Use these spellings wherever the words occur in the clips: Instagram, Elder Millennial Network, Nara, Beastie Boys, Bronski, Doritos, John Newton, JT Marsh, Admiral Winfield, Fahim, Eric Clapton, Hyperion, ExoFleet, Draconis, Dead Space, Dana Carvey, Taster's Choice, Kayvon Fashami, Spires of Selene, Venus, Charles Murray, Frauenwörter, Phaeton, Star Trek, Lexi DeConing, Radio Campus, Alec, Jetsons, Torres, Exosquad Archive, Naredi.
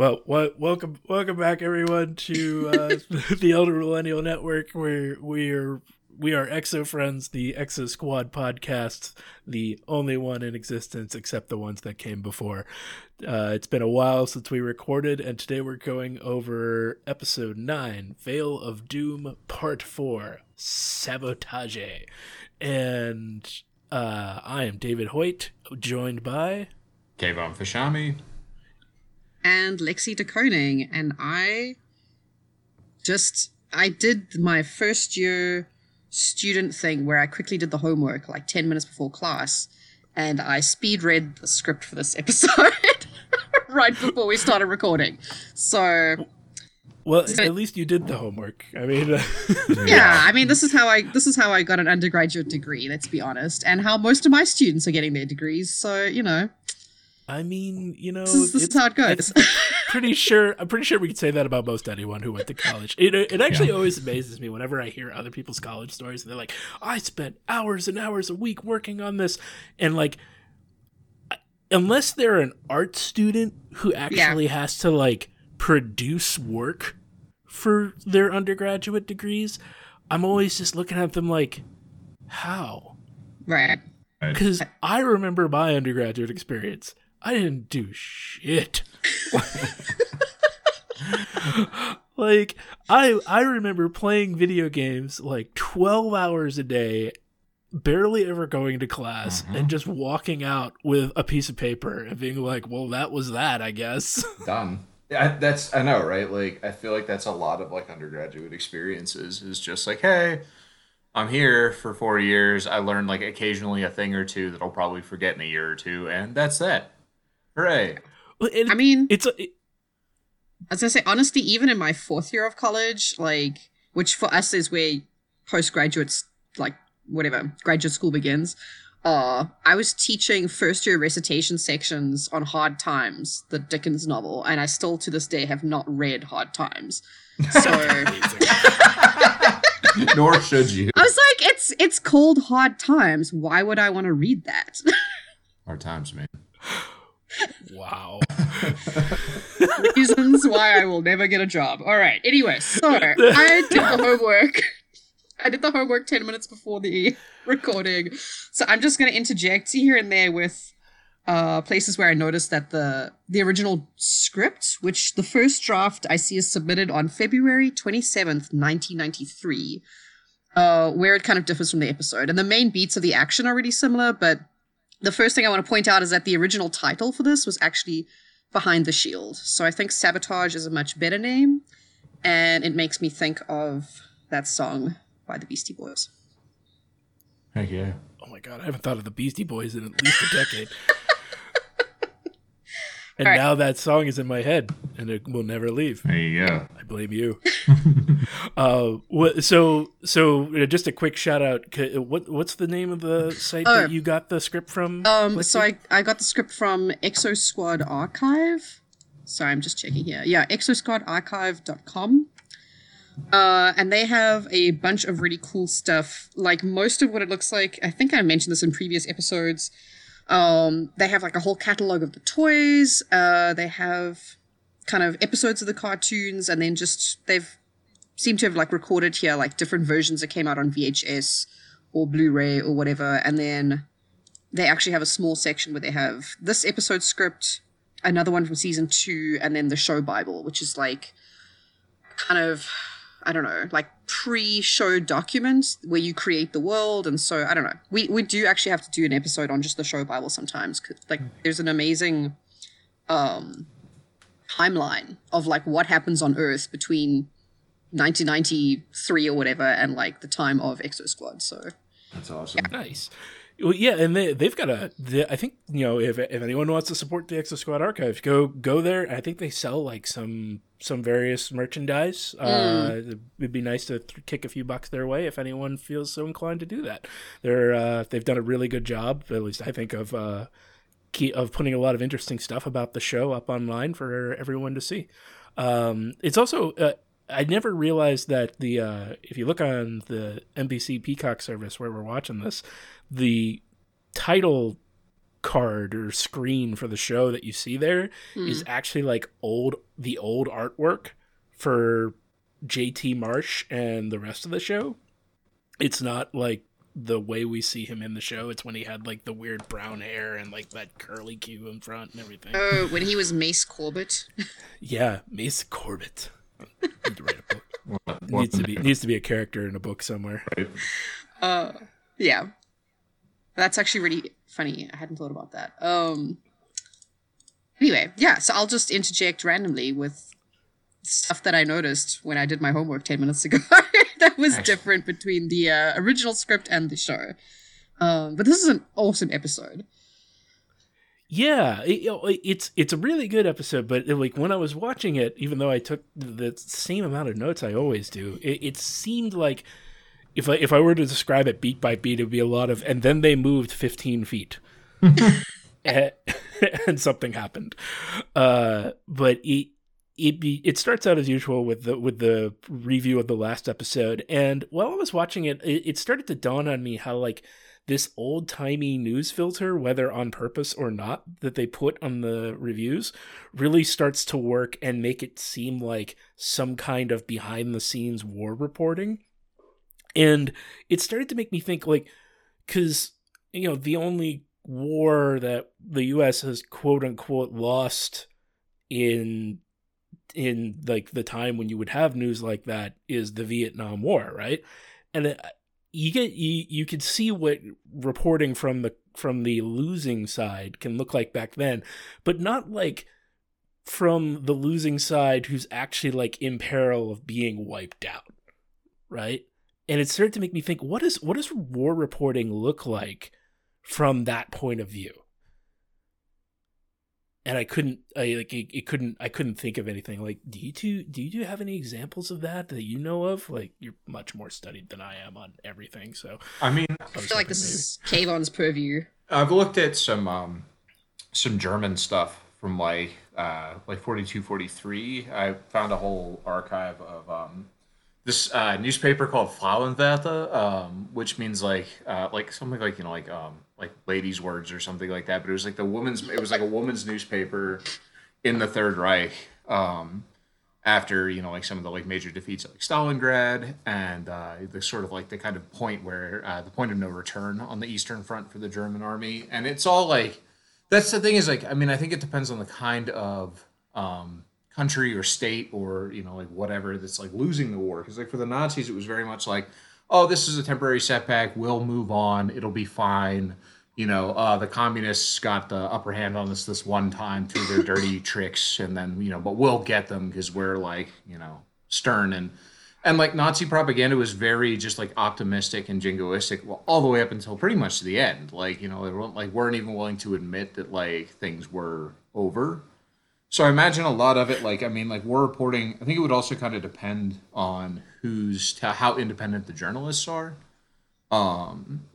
Well, welcome back, everyone, to the Elder Millennial Network, where we are Exo Friends, the Exosquad podcast, the only one in existence except the ones that came before. It's been a while since we recorded, and today we're going over episode 9, Veil of Doom, part 4, Sabotage. And I am David Hoyt, joined by Kayvon Fashami and Lexi DeConing, and I did my first year student thing where I quickly did the homework like 10 minutes before class, and I speed read the script for this episode right before we started recording. So, well, at least you did the homework. I mean, yeah, I mean, this is how I got an undergraduate degree, let's be honest, and how most of my students are getting their degrees. So, you know, I mean, you know, this is how it goes. I'm pretty sure we could say that about most anyone who went to college. It actually always amazes me whenever I hear other people's college stories, and they're like, I spent hours and hours a week working on this. And like, unless they're an art student who actually has to like produce work for their undergraduate degrees, I'm always just looking at them like, how? Right. Because I remember my undergraduate experience. I didn't do shit. Like, I remember playing video games like 12 hours a day, barely ever going to class, and just walking out with a piece of paper and being like, well, that was that, I guess. Done. Yeah, I know, right? Like, I feel like that's a lot of like undergraduate experiences, is just like, hey, I'm here for 4 years. I learned like occasionally a thing or two that I'll probably forget in a year or two, and that's that. Hooray! Well, I mean, I was gonna say, honestly, even in my fourth year of college, like, which for us is where postgraduates, like, whatever, graduate school begins. I was teaching first year recitation sections on Hard Times, the Dickens novel, and I still to this day have not read Hard Times. So. Nor should you. I was like, it's called Hard Times. Why would I want to read that? Hard Times, man. Wow. Reasons why I will never get a job. All right. Anyway, so I did the homework. 10 minutes before the recording. So I'm just going to interject here and there with places where I noticed that the original script, which the first draft I see is submitted on February 27th, 1993, where it kind of differs from the episode. And the main beats of the action are really similar, but the first thing I want to point out is that the original title for this was actually Behind the Shield. So I think Sabotage is a much better name, and it makes me think of that song by the Beastie Boys. Heck yeah. Oh my God, I haven't thought of the Beastie Boys in at least a decade. And right. Now that song is in my head, and it will never leave. There you go. I blame you. So just a quick shout out. What's the name of the site that you got the script from? I got the script from Exosquad Archive. Sorry, I'm just checking here. Yeah, exosquadarchive.com. And they have a bunch of really cool stuff. Like, most of what it looks like, I think I mentioned this in previous episodes. They have like a whole catalog of the toys. They have kind of episodes of the cartoons, and then just they've seem to have like recorded here like different versions that came out on VHS or Blu-ray or whatever. And then they actually have a small section where they have this episode script, another one from season 2, and then the show Bible, which is like kind of, I don't know, like pre-show document where you create the world. And so, I don't know, we do actually have to do an episode on just the show Bible sometimes, 'cause like there's an amazing timeline of like what happens on Earth between 1993 or whatever and like the time of Exosquad. So that's awesome. Yeah. Nice. Well, yeah, and they've got I think, you know, if anyone wants to support the Exosquad Archive, go there. I think they sell like some various merchandise. It'd be nice to kick a few bucks their way if anyone feels so inclined to do that. They've done a really good job, at least I think, of putting a lot of interesting stuff about the show up online for everyone to see. It's also I never realized that if you look on the NBC Peacock service where we're watching this, the title card or screen for the show that you see there is actually like the old artwork for JT Marsh and the rest of the show. It's not like the way we see him in the show. It's when he had like the weird brown hair and like that curly cue in front and everything. Oh, when he was Mace Corbett. Yeah, Mace Corbett. I need to write a book. Needs to be a character in a book somewhere. Yeah. That's actually really funny. I hadn't thought about that. Anyway, yeah, so I'll just interject randomly with stuff that I noticed when I did my homework 10 minutes ago that was different between the original script and the show. But this is an awesome episode. Yeah, it's a really good episode, but like when I was watching it, even though I took the same amount of notes I always do, it seemed like if I were to describe it beat by beat, it would be a lot of, and then they moved 15 feet. and something happened. But it starts out as usual with the review of the last episode, and while I was watching it, it started to dawn on me how like this old-timey news filter, whether on purpose or not, that they put on the reviews really starts to work and make it seem like some kind of behind-the-scenes war reporting. And it started to make me think, like, because, you know, the only war that the U.S. has quote-unquote lost in like the time when you would have news like that is the Vietnam War, right? And you could see what reporting from the losing side can look like back then, but not like from the losing side who's actually like in peril of being wiped out, right? And it started to make me think, what does war reporting look like from that point of view? And I couldn't think of anything. Like, do you two have any examples of that you know of? Like, you're much more studied than I am on everything. So I mean, I feel like this is Kayvon's purview. I've looked at some German stuff from like 42, 43. I found a whole archive of this newspaper called Frauenwörter, which means like something like, you know, like ladies' words or something like that. But it was like a woman's newspaper in the Third Reich, after, you know, like some of the like major defeats at like Stalingrad and the sort of like the kind of point where the point of no return on the Eastern Front for the German army. And it's all like, that's the thing is like, I mean, I think it depends on the kind of country or state or, you know, like whatever that's like losing the war. Because like for the Nazis, it was very much like, oh, this is a temporary setback, we'll move on, it'll be fine. You know, the communists got the upper hand on us this one time through their dirty tricks, and then, you know, but we'll get them because we're like, you know, stern. And like Nazi propaganda was very just like optimistic and jingoistic, well, all the way up until pretty much the end. Like, you know, they weren't even willing to admit that like things were over. So I imagine a lot of it, like, I mean, like war reporting, I think it would also kind of depend on how independent the journalists are.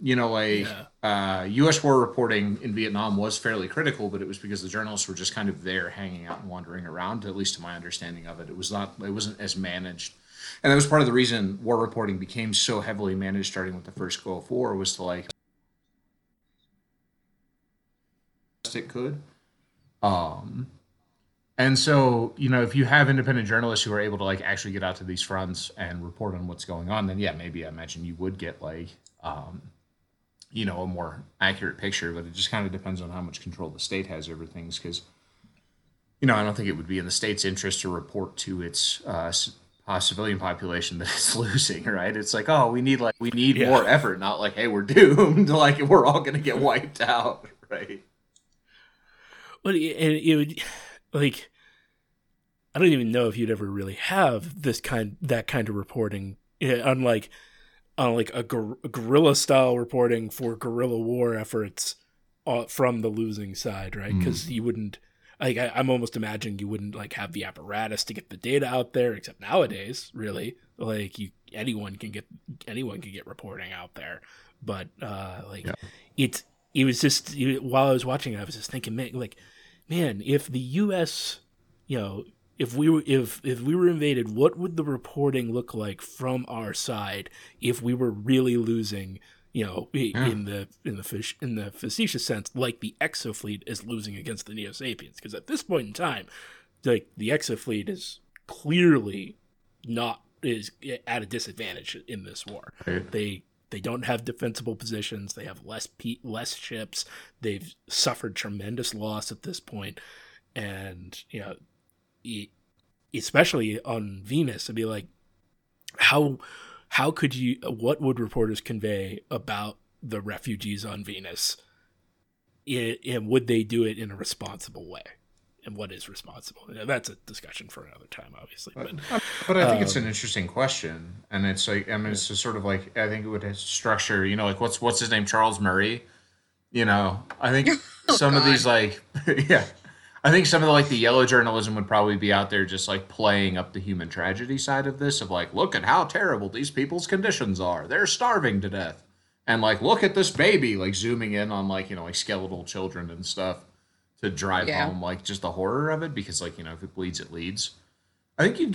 You know, like U.S. war reporting in Vietnam was fairly critical, but it was because the journalists were just kind of there hanging out and wandering around, at least to my understanding of it. It wasn't as managed. And that was part of the reason war reporting became so heavily managed starting with the first Gulf War, was to like, it could. And so, you know, if you have independent journalists who are able to like actually get out to these fronts and report on what's going on, then yeah, maybe I imagine you would get like, you know, a more accurate picture. But it just kind of depends on how much control the state has over things, because, you know, I don't think it would be in the state's interest to report to its civilian population that it's losing, right? It's like, oh, we need more effort, not like, hey, we're doomed, like we're all going to get wiped out, right? Well, it would. Like, I don't even know if you'd ever really have that kind of reporting, unlike a guerrilla style reporting for guerrilla war efforts from the losing side, right? Because you wouldn't, like, I'm almost imagining you wouldn't like have the apparatus to get the data out there. Except nowadays, really, like anyone can get reporting out there, but while I was watching it, I was just thinking, man, if the U.S., you know, if we were invaded, what would the reporting look like from our side if we were really losing, in the facetious sense, like the ExoFleet is losing against the Neo-Sapiens. Because at this point in time, like the ExoFleet is clearly not is at a disadvantage in this war. Right. They don't have defensible positions. They have less ships. They've suffered tremendous loss at this point, and you know, especially on Venus, it'd be like, how could you? What would reporters convey about the refugees on Venus? And would they do it in a responsible way? And what is responsible? That's a discussion for another time, obviously. But I think it's an interesting question, and it's like, I mean, it's just sort of like, I think it would structure, you know, like what's his name, Charles Murray, you know. I think of these, like, yeah, I think some of the, like, the yellow journalism would probably be out there just like playing up the human tragedy side of this, of like, look at how terrible these people's conditions are. They're starving to death, and like, look at this baby, like zooming in on like, you know, like skeletal children and stuff. To drive home, like, just the horror of it, because, like, you know, if it bleeds, it leads. I think you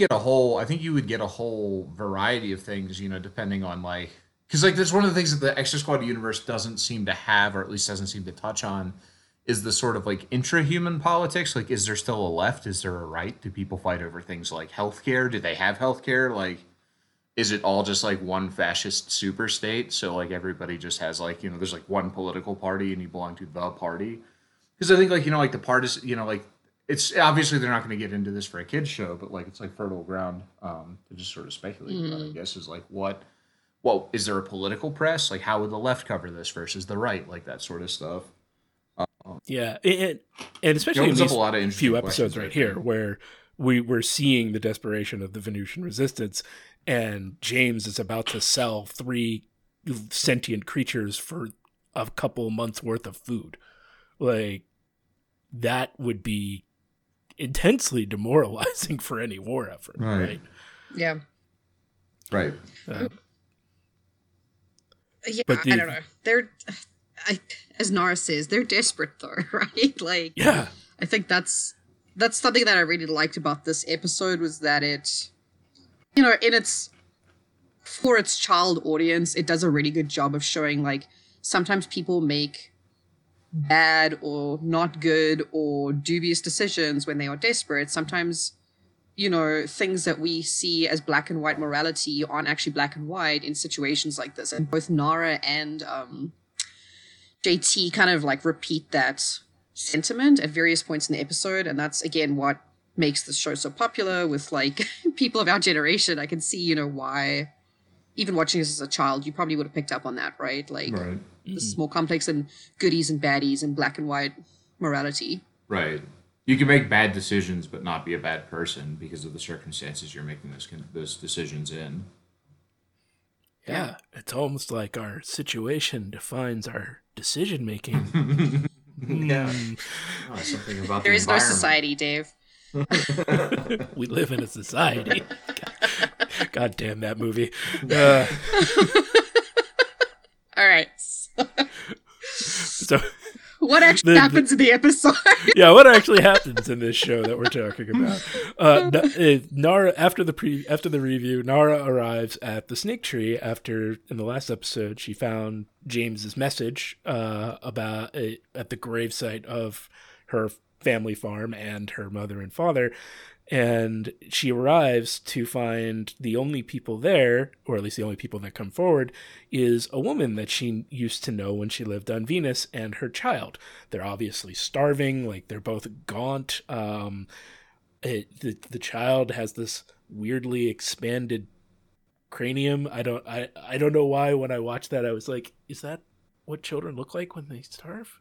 would get a whole variety of things, you know, depending on, like, because, like, that's one of the things that the Exosquad universe doesn't seem to have, or at least doesn't seem to touch on, is the sort of, like, intra-human politics. Like, is there still a left? Is there a right? Do people fight over things like healthcare? Do they have healthcare? Like, is it all just, like, one fascist super state? So, like, everybody just has, like, you know, there's, like, one political party, and you belong to the party. Because I think, like, you know, like, the partisan, you know, like, it's obviously they're not going to get into this for a kid's show, but, like, it's, like, fertile ground to just sort of speculate about, I guess, is, like, well, is there a political press? Like, how would the left cover this versus the right? Like, that sort of stuff. Yeah, and especially in these few episodes right here where we're seeing the desperation of the Venusian resistance, and James is about to sell 3 sentient creatures for a couple months' worth of food. Like, that would be intensely demoralizing for any war effort, right? Yeah. Right. I don't know. As Nara says, they're desperate though, right? Like, yeah. I think that's something that I really liked about this episode was that it, you know, for its child audience, it does a really good job of showing, like, sometimes people make bad or not good or dubious decisions when they are desperate. Sometimes, you know, things that we see as black and white morality aren't actually black and white in situations like this. And both Nara and JT kind of, like, repeat that sentiment at various points in the episode. And that's, again, what makes this show so popular with, like, people of our generation. I can see, you know, why even watching this as a child, you probably would have picked up on that, right? Like, right. This is more complex than goodies and baddies and black and white morality. Right. You can make bad decisions but not be a bad person because of the circumstances you're making those decisions in. Yeah. It's almost like our situation defines our decision-making. Yeah. Oh, something about there is no society, Dave. We live in a society. God damn that movie. All right. So what actually happens in the episode? Yeah, what actually happens in this show that we're talking about? Nara, after the review, Nara arrives at the snake tree after, in the last episode, she found James's message at the gravesite of her family farm and her mother and father. And she arrives to find the only people there, or at least the only people that come forward, is a woman that she used to know when she lived on Venus and her child. They're obviously starving, like they're both gaunt. The child has this weirdly expanded cranium. I don't know why when I watched that I was like, is that what children look like when they starve?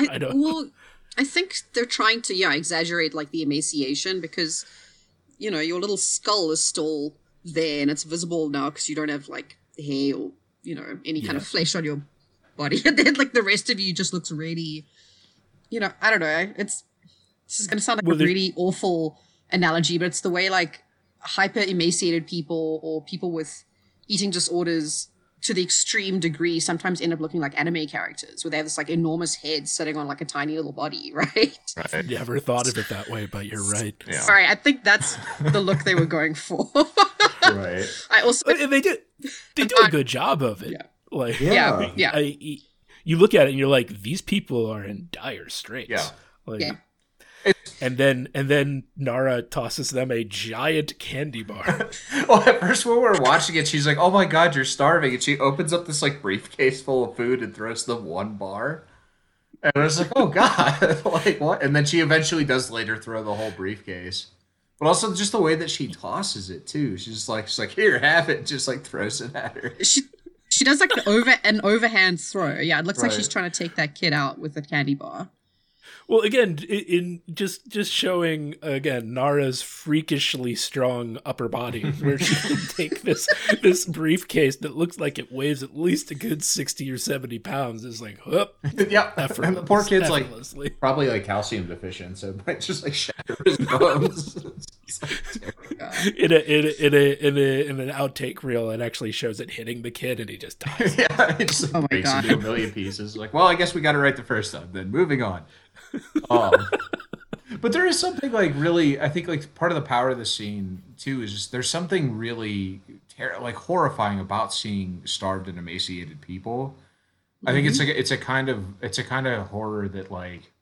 I don't. Well, I think they're trying to, exaggerate, like, the emaciation because, you know, your little skull is still there and it's visible now because you don't have, like, hair or, you know, any kind of flesh on your body. And then, like, the rest of you just looks really, you know, I don't know. This is going to sound like a really awful analogy, but it's the way, like, hyper-emaciated people or people with eating disorders to the extreme degree sometimes end up looking like anime characters where they have this, like, enormous head sitting on, like, a tiny little body, right? I never thought of it that way, but you're right. Yeah. Sorry, I think that's the look they were going for. Right. I also... They do a good job of it. Yeah. Like, yeah. You look at it and you're like, these people are in dire straits. Yeah. Like, yeah. And then Nara tosses them a giant candy bar. Well, at first when we were watching it, she's like, "Oh my god, you're starving!" And she opens up this like briefcase full of food and throws them one bar. And I was like, "Oh god, like what?" And then she eventually does later throw the whole briefcase. But also just the way that she tosses it too. She's like, "Here, have it!" And just like throws it at her. She does like an overhand throw. Yeah, it looks like she's trying to take that kid out with a candy bar. Well, again, in just showing, again, Nara's freakishly strong upper body, where she can take this briefcase that looks like it weighs at least a good 60 or 70 pounds. It's like, whoop. Yeah. And the poor kid's like, probably like calcium deficient, so it might just like shatter his bones. In an outtake reel, it actually shows it hitting the kid and he just dies. Yeah, it just like, breaks into a million pieces. Like, well, I guess we got it right the first time, then moving on. But there is something like really, I think like part of the power of the scene too is just there's something really horrifying about seeing starved and emaciated people. Mm-hmm. I think it's a kind of horror that like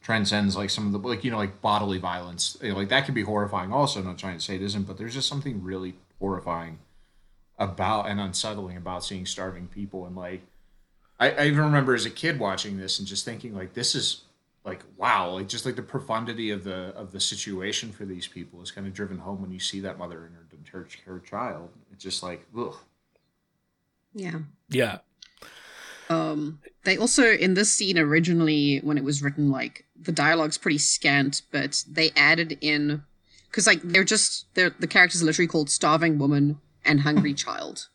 transcends like some of the like bodily violence, like that can be horrifying also. I'm not trying to say it isn't, but there's just something really horrifying about and unsettling about seeing starving people. And like I even remember as a kid watching this and just thinking like, this is like, wow, like just like the profundity of the situation for these people is kind of driven home when you see that mother and her child. It's just like, ugh. Yeah. Yeah. They also, in this scene originally, when it was written, like the dialogue's pretty scant, but they added in, cause like the characters are literally called Starving Woman and Hungry Child.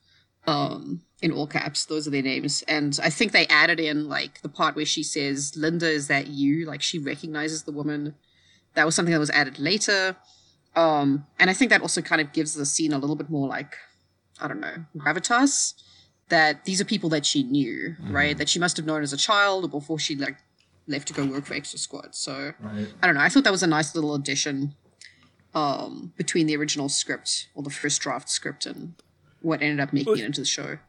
In all caps, those are their names. And I think they added in like the part where she says, "Linda, is that you?" Like she recognizes the woman. That was something that was added later. And I think that also kind of gives the scene a little bit more like, I don't know, gravitas, that these are people that she knew, right? That she must have known as a child or before she like left to go work for Exosquad. So I don't know. I thought that was a nice little addition between the original script or the first draft script and what ended up making it into the show.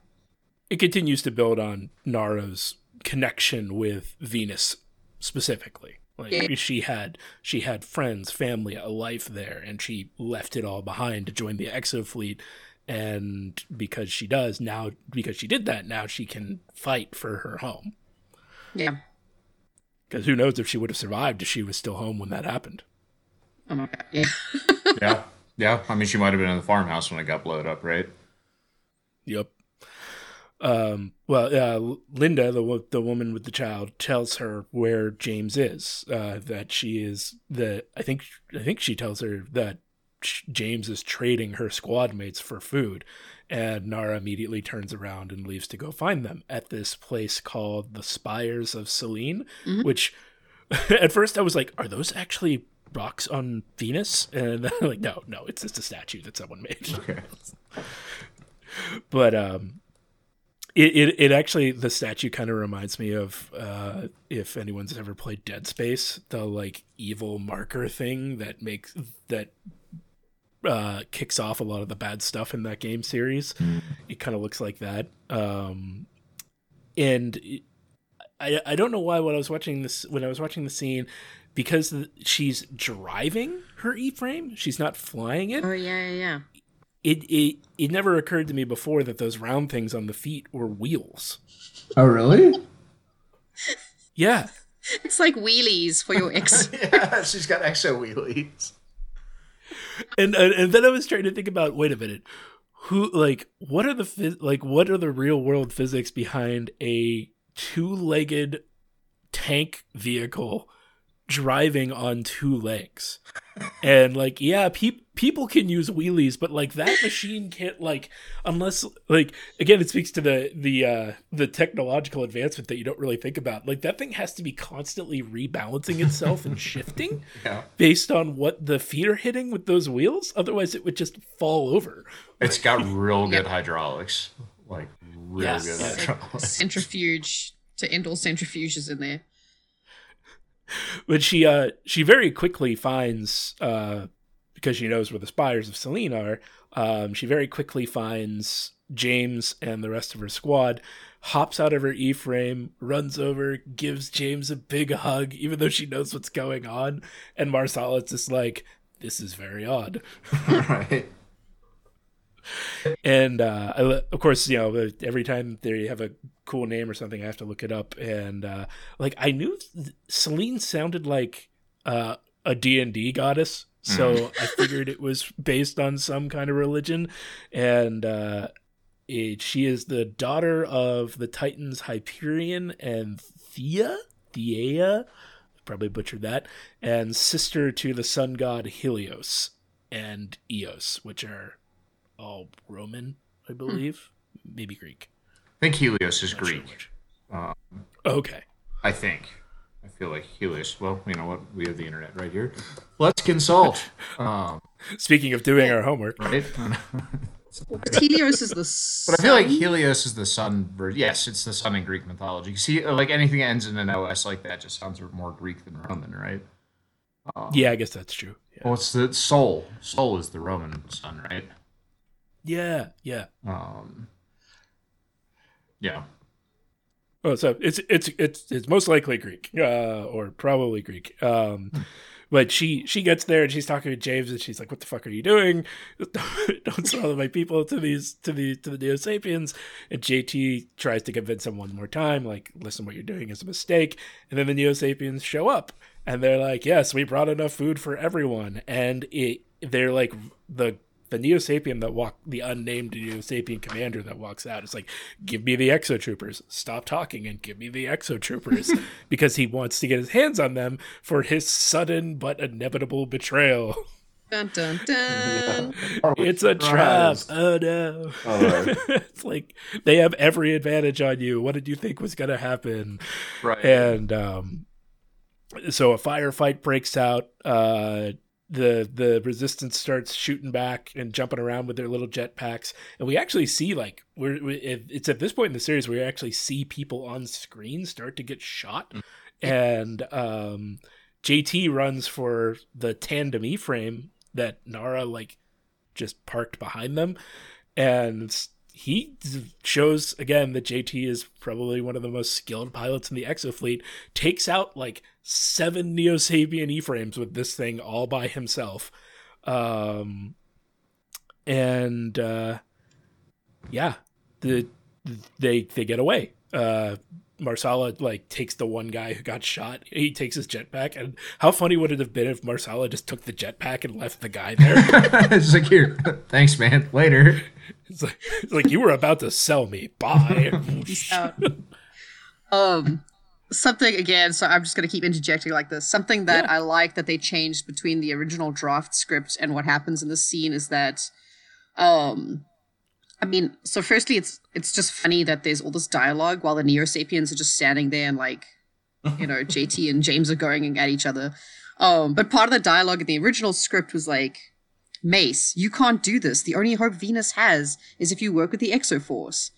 It continues to build on Nara's connection with Venus specifically. Like she had friends, family, a life there, and she left it all behind to join the ExoFleet. And because she did that, now she can fight for her home. Yeah. Because who knows if she would have survived if she was still home when that happened. Oh my god! Yeah. yeah. I mean, she might have been in the farmhouse when it got blown up, right? Yep. Linda, the woman with the child, tells her where James is, that she is I think she tells her that James is trading her squad mates for food, and Nara immediately turns around and leaves to go find them at this place called the Spires of Selene, which at first I was like, are those actually rocks on Venus? And I'm like, no, it's just a statue that someone made. Okay. But, It actually, the statue kind of reminds me of, if anyone's ever played Dead Space, the like evil marker thing that kicks off a lot of the bad stuff in that game series. It kind of looks like that. And I don't know why when I was watching the scene, because she's driving her E-frame, she's not flying it. Oh yeah. It never occurred to me before that those round things on the feet were wheels. Oh, really? Yeah. It's like wheelies for your ex. Yeah, she's got exo wheelies. And then I was trying to think about, wait a minute, what are the real world physics behind a two-legged tank vehicle driving on two legs? And like, yeah, people can use wheelies, but like that machine can't, like, unless, like, again, it speaks to the technological advancement that you don't really think about. Like that thing has to be constantly rebalancing itself and shifting based on what the feet are hitting with those wheels. Otherwise it would just fall over. It's got real good hydraulics, like real good hydraulics. Centrifuge to end all centrifuges in there. But she very quickly finds, because she knows where the Spires of Selene are, She very quickly finds James and the rest of her squad, hops out of her E-frame, runs over, gives James a big hug, even though she knows what's going on. And Marsala's just like, this is very odd. Right. And of course, you know, every time they have a cool name or something, I have to look it up. And like, I knew Selene sounded like a D&D goddess, so I figured it was based on some kind of religion. And she is the daughter of the Titans Hyperion and Theia, probably butchered that, and sister to the sun god Helios and Eos, which are all Roman, I believe, maybe Greek. I think Helios is Greek. Sure. Okay. I think. I feel like Helios. Well, you know what? We have the internet right here. Let's consult. Speaking of doing our homework, right? Helios is the sun. But I feel like Helios is the sun. Yes, it's the sun in Greek mythology. See, like anything that ends in an OS like that just sounds more Greek than Roman, right? Yeah, I guess that's true. Yeah. Well, it's the soul. Soul is the Roman sun, right? Yeah, yeah. Yeah. Oh, so it's most likely Greek, or probably Greek. But she gets there and she's talking to James and she's like, "What the fuck are you doing? Don't swallow my people to the Neo-Sapiens." And JT tries to convince him one more time, like, "Listen, what you're doing is a mistake." And then the Neo-Sapiens show up and they're like, "Yes, we brought enough food for everyone." And they're like the Neo-Sapien the unnamed Neo-Sapien commander that walks out is like, "Give me the Exo Troopers. Stop talking and give me the Exo Troopers," because he wants to get his hands on them for his sudden but inevitable betrayal. Dun, dun, dun. Yeah. It's a trap. Oh, no. Right. It's like, they have every advantage on you. What did you think was going to happen? Right. And so a firefight breaks out. The resistance starts shooting back and jumping around with their little jetpacks, and we actually see, like, it's at this point in the series where you actually see people on screen start to get shot, and JT runs for the tandem E-frame that Nara like just parked behind them, and he shows again that JT is probably one of the most skilled pilots in the ExoFleet, takes out like 7 Neo-Sapian E-frames with this thing all by himself. They get away. Marsala like takes the one guy who got shot. He takes his jetpack, and how funny would it have been if Marsala just took the jetpack and left the guy there? It's like, "Here, thanks, man. Later." It's like you were about to sell me. Bye. Yeah. Something again. So I'm just going to keep interjecting like this. Something that I like that they changed between the original draft script and what happens in this scene is that, I mean, so firstly, it's just funny that there's all this dialogue while the Neo-Sapiens are just standing there and, like, you know, JT and James are going at each other. But part of the dialogue in the original script was like, "Mace, you can't do this. The only hope Venus has is if you work with the Exo Force."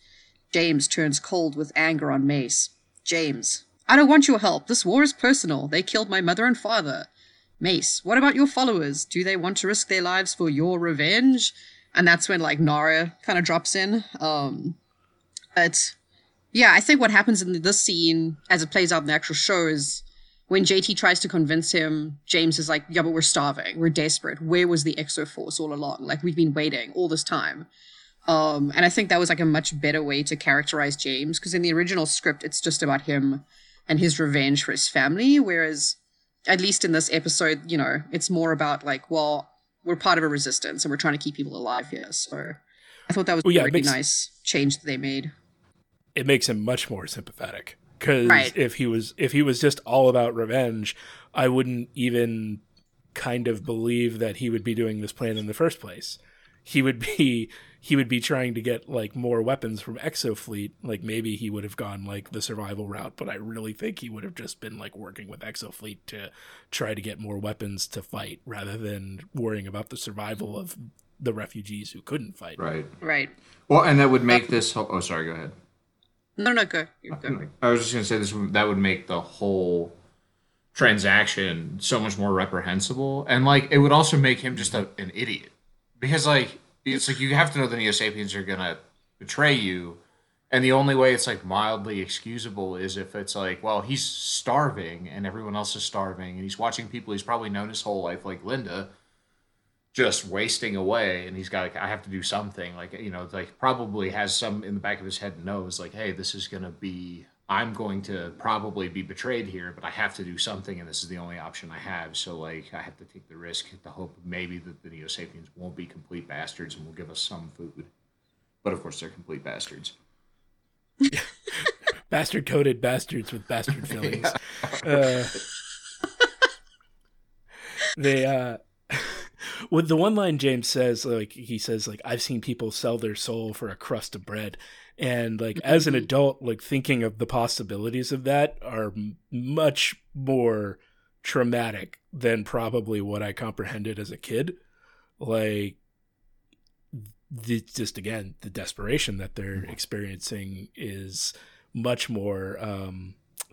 James turns cold with anger on Mace. "James, I don't want your help. This war is personal. They killed my mother and father." "Mace, what about your followers? Do they want to risk their lives for your revenge?" And that's when, like, Nara kind of drops in. But, yeah, I think what happens in this scene as it plays out in the actual show is when JT tries to convince him, James is like, "Yeah, but we're starving. We're desperate. Where was the Exo Force all along? Like, we've been waiting all this time." And I think that was, like, a much better way to characterize James, because in the original script, it's just about him and his revenge for his family, whereas, at least in this episode, you know, it's more about, like, well, we're part of a resistance and we're trying to keep people alive here. So I thought that was a really nice change that they made. It makes him much more sympathetic, because if he was just all about revenge, I wouldn't even kind of believe that he would be doing this plan in the first place. He would be trying to get, like, more weapons from ExoFleet. Like, maybe he would have gone, like, the survival route, but I really think he would have just been, like, working with ExoFleet to try to get more weapons to fight rather than worrying about the survival of the refugees who couldn't fight. Right. Right. Well, and that would make this whole... Oh, sorry, go ahead. No, go. I was just going to say that would make the whole transaction so much more reprehensible. And, like, it would also make him just an idiot. Because, like... it's like you have to know the Neo-Sapiens are going to betray you. And the only way it's like mildly excusable is if it's like, well, he's starving and everyone else is starving and he's watching people he's probably known his whole life, like Linda, just wasting away. And he's got like, I have to do something, like, you know, like probably has some in the back of his head and knows like, hey, this is going to be, I'm going to probably be betrayed here, but I have to do something. And this is the only option I have. So like, I have to take the risk, the hope maybe that the Neo-Sapiens won't be complete bastards and will give us some food. But of course they're complete bastards. Bastard coated bastards with bastard fillings. Yeah. With the one line James says, like he says, like, I've seen people sell their soul for a crust of bread, and like as an adult, like thinking of the possibilities of that are much more traumatic than probably what I comprehended as a kid. Like, just again, the desperation that they're experiencing is much more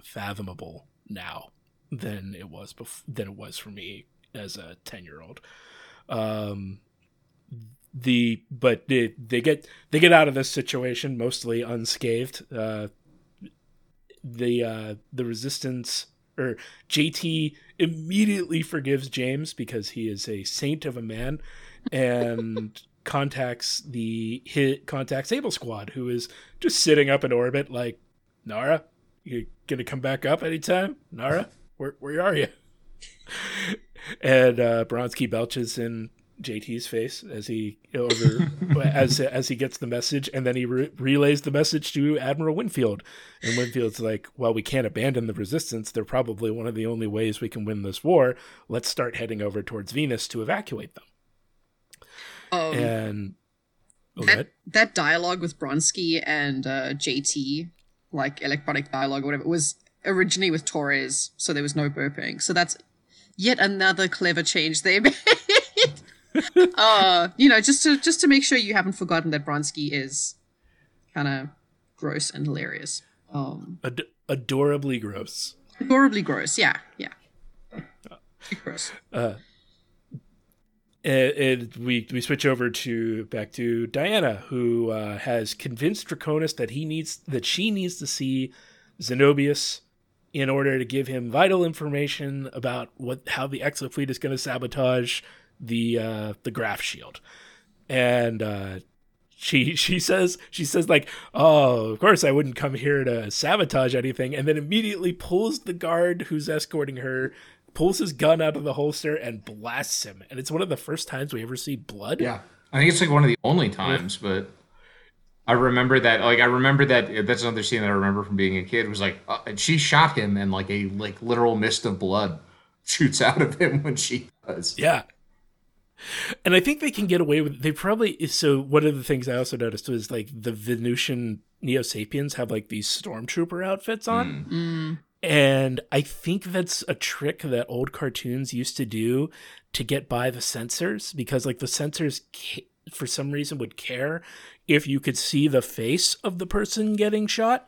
fathomable now than it was for me as a 10-year-old. They get out of this situation mostly unscathed. The resistance, or JT, immediately forgives James because he is a saint of a man, and contacts Able Squad, who is just sitting up in orbit like, Nara, you gonna come back up anytime? Nara, where are you? And Bronski belches in JT's face as he gets the message, and then he relays the message to Admiral Winfield, and Winfield's like, well, we can't abandon the resistance. They're probably one of the only ways we can win this war. Let's start heading over towards Venus to evacuate them. That dialogue with Bronski and JT, like electronic dialogue or whatever, was originally with Torres, so there was no burping. So that's yet another clever change they made. Just to make sure you haven't forgotten that Bronski is kind of gross and hilarious. Adorably gross. Adorably gross, yeah. Gross. And we switch over back to Diana, who has convinced Draconis that she needs to see Zenobius in order to give him vital information about how the ExoFleet is going to sabotage the graph shield. And she says like, oh, of course I wouldn't come here to sabotage anything, and then immediately pulls the guard who's escorting her, pulls his gun out of the holster and blasts him. And it's one of the first times we ever see blood. Yeah. I think it's like one of the only times, but I remember that. Like, that's another scene that I remember from being a kid was like, she shot him and like a literal mist of blood shoots out of him when she does. Yeah. And I think they can get away with it. So one of the things I also noticed was like the Venusian Neo-Sapiens have like these stormtrooper outfits on. Mm. And I think that's a trick that old cartoons used to do to get by the censors, because like the censors for some reason would care if you could see the face of the person getting shot,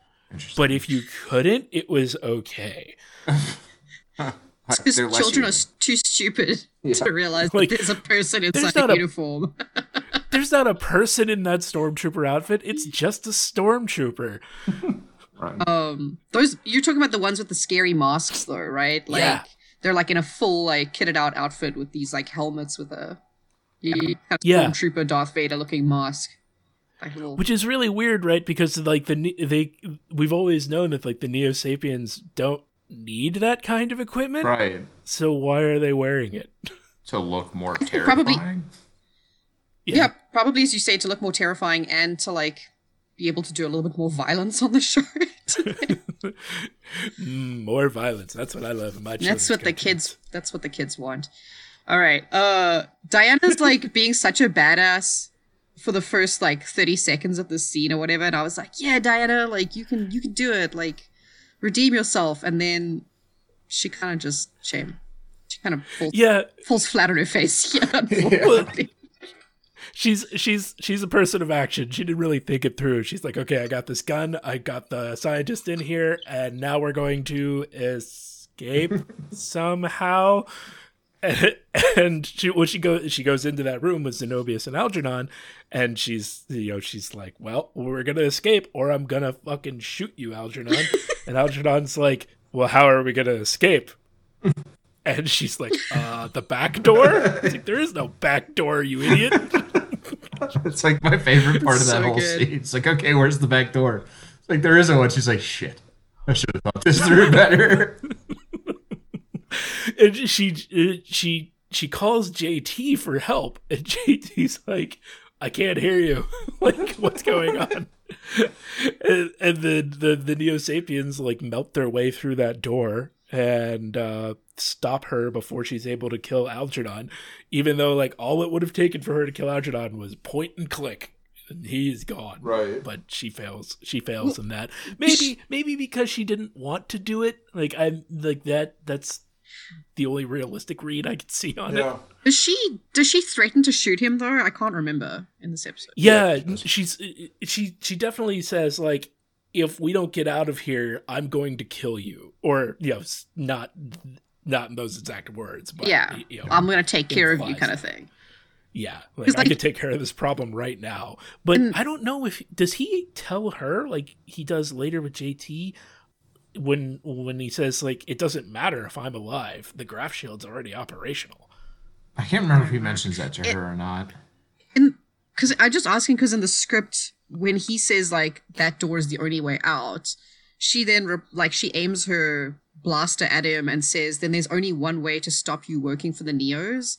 but if you couldn't, it was okay. Because children are too stupid to realize like, that there's a person inside a uniform. There's not a person in that stormtrooper outfit. It's just a stormtrooper. Right. Those you're talking about the ones with the scary masks though, right? Like they're like in a full like kitted out outfit with these like helmets with a kind of stormtrooper Darth Vader looking mask. Which is really weird, right? Because like we've always known that like the Neo-Sapiens don't need that kind of equipment. Right. So why are they wearing it? To look more terrifying. Probably as you say, to look more terrifying and to like be able to do a little bit more violence on the show. More violence. That's what I love in my children's that's what the kids want. All right. Diana's like being such a badass for the first like 30 seconds of this scene or whatever. And I was like, yeah, Diana, like you can do it. Like redeem yourself. And then she kind of just falls flat on her face. Yeah. She's a person of action. She didn't really think it through. She's like, okay, I got this gun. I got the scientist in here, and now we're going to escape somehow. And she goes into that room with Zenobius and Algernon, and she's like, well, we're going to escape or I'm going to fucking shoot you, Algernon. And Algernon's like, well, how are we going to escape? And she's like, the back door? Like, there is no back door, you idiot. It's like my favorite part of that whole scene. It's like, okay, where's the back door? It's like, there isn't one. She's like, shit, I should have thought this through better. And she calls JT for help, and JT's like, I can't hear you. Like, what's going on? And the Neo-Sapiens, like, melt their way through that door and stop her before she's able to kill Algernon, even though, like, all it would have taken for her to kill Algernon was point and click. And he's gone. Right. But she fails in that. Maybe because she didn't want to do it. Like, I'm like that's the only realistic read I could see on it. Does she threaten to shoot him though? I can't remember in this episode. Yeah, she definitely says, like, if we don't get out of here, I'm going to kill you. Or, you know, not in those exact words, but yeah, you know, I'm going to take care of you kind of thing. Yeah, like I could take care of this problem right now. But I don't know if does he tell her, like he does later with JT, when he says, like, it doesn't matter if I'm alive, the graph shield's already operational. I can't remember if he mentions that to her or not. Because I just asking because in the script when he says, like, that door is the only way out, she then she aims her blaster at him and says, then there's only one way to stop you working for the Neos.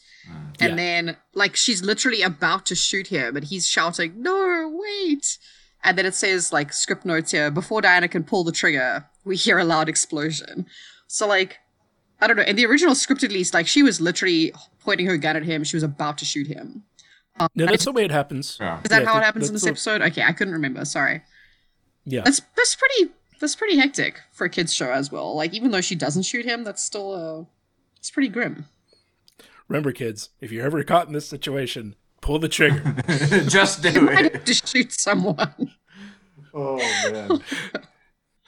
And then, like, she's literally about to shoot him and he's shouting, no, wait. And then it says, like, script notes here, before Diana can pull the trigger, we hear a loud explosion. So, like, I don't know. In the original script, at least, like, she was literally pointing her gun at him. She was about to shoot him. No, that's the way it happens. Yeah. Is that how it happens in this episode? Okay, I couldn't remember. Sorry. Yeah. That's pretty hectic for a kids show as well. Like, even though she doesn't shoot him, that's still it's pretty grim. Remember, kids, if you're ever caught in this situation, pull the trigger. Just do it. I need to shoot someone. Oh man.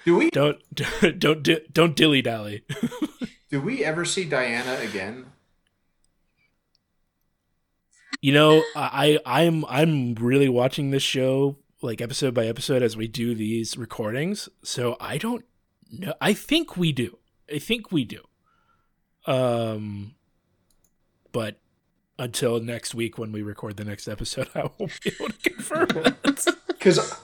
Do we don't dilly dally? Do we ever see Diana again? You know, I'm really watching this show, like, episode by episode as we do these recordings. So I don't know. I think we do. But until next week when we record the next episode, I won't be able to confirm that. Because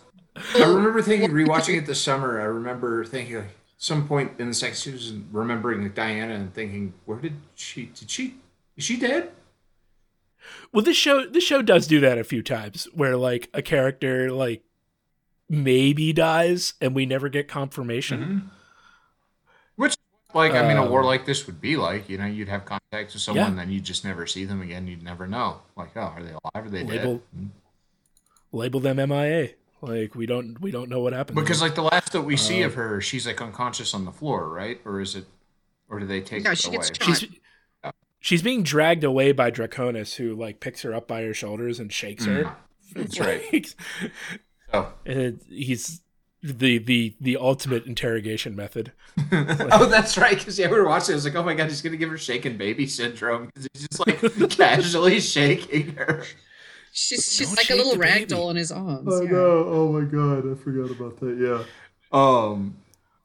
I remember thinking, rewatching it this summer, I remember thinking, like, some point in the second season, remembering Diana and thinking, where is she dead? Well, this show does do that a few times where, like, a character, like, maybe dies and we never get confirmation. Mm-hmm. Which, like, I mean, a war like this would be like, you know, you'd have contact with someone and then you just never see them again. You'd never know. Like, oh, are they alive? Are they dead? Label them MIA. Like, we don't know what happened. Because, like, the last that we see of her, she's, like, unconscious on the floor, right? Or do they take her away? She's being dragged away by Draconis, who, like, picks her up by her shoulders and shakes her. That's right. Oh. And he's the ultimate interrogation method. Like, oh, that's right. Because, yeah, we were watching it. I was like, oh, my God, he's going to give her shaken baby syndrome. Because he's just, like, casually shaking her. She's like a little ragdoll in his arms. Oh, no. Oh, my God. I forgot about that. Yeah.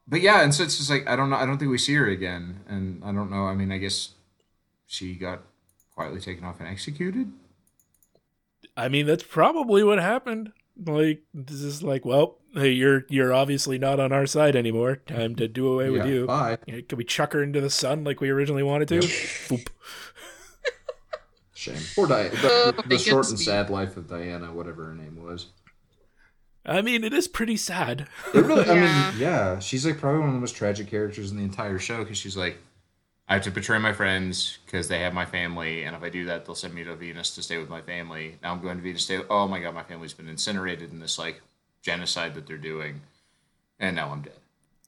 But, yeah, and so it's just like, I don't know. I don't think we see her again. And I don't know. I mean, I guess she got quietly taken off and executed? I mean, that's probably what happened. Like, this is like, well, hey, you're obviously not on our side anymore. Time to do away with you. Bye. You know, can we chuck her into the sun like we originally wanted to? Boop. Shame. Poor Diana. The short and sad life of Diana, whatever her name was. I mean, it is pretty sad. It really, I mean, yeah. She's, like, probably one of the most tragic characters in the entire show because she's like, I have to betray my friends because they have my family, and if I do that, they'll send me to Venus to stay with my family. Now I'm going to Venus to stay with... Oh, my God, my family's been incinerated in this, like, genocide that they're doing, and now I'm dead.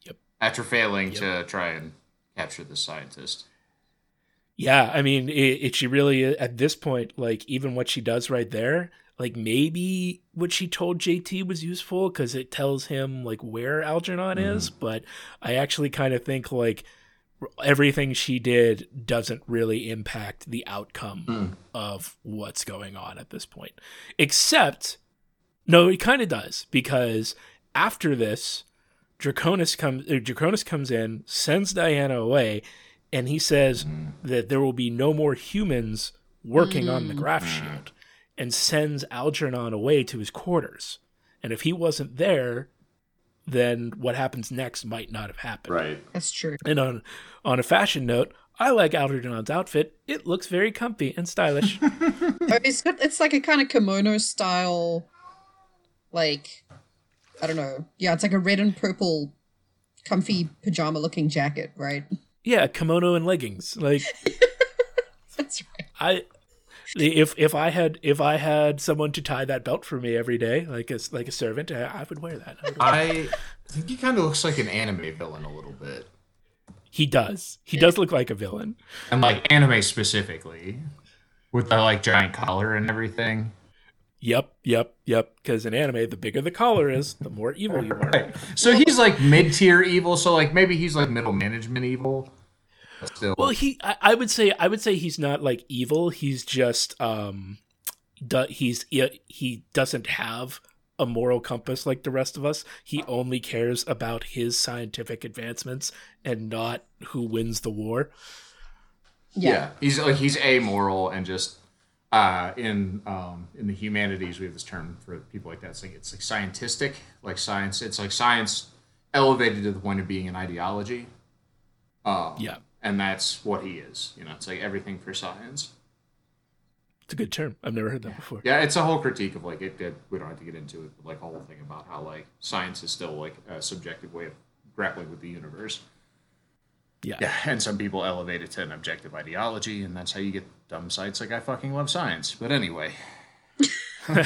Yep. After failing to try and capture the scientist. Yeah, I mean, she really, at this point, like, even what she does right there, like, maybe what she told JT was useful because it tells him, like, where Algernon is, but I actually kind of think, like, everything she did doesn't really impact the outcome of what's going on at this point. Except, no, it kind of does, because after this, Draconis comes in, sends Diana away, and he says that there will be no more humans working on the graph shield, and sends Algernon away to his quarters. And if he wasn't there, then what happens next might not have happened. Right. That's true. And on a fashion note, I like Algernon's outfit. It looks very comfy and stylish. It's like a kind of kimono style, like, I don't know. Yeah, it's like a red and purple comfy pajama looking jacket, right? Yeah, kimono and leggings. Like that's right. If I had someone to tie that belt for me every day, like a servant, I would wear that. I think he kind of looks like an anime villain a little bit. He does. He does look like a villain, and like anime specifically, with the like giant collar and everything. Yep. Because in anime, the bigger the collar is, the more evil you are. Right. So he's like mid-tier evil. So like maybe he's like middle management evil. Still. Well, I would say he's not like evil. He's just he doesn't have a moral compass like the rest of us. He only cares about his scientific advancements and not who wins the war. Yeah. He's amoral and just in the humanities we have this term for people like that. It's like scientistic, like science. It's like science elevated to the point of being an ideology. Yeah. And that's what he is. You know, it's like everything for science. It's a good term. I've never heard that before. Yeah, it's a whole critique of like it. We don't have to get into it, but like a whole thing about how like science is still like a subjective way of grappling with the universe. Yeah. And some people elevate it to an objective ideology, and that's how you get dumb sites like I fucking love science. But anyway. Hey man,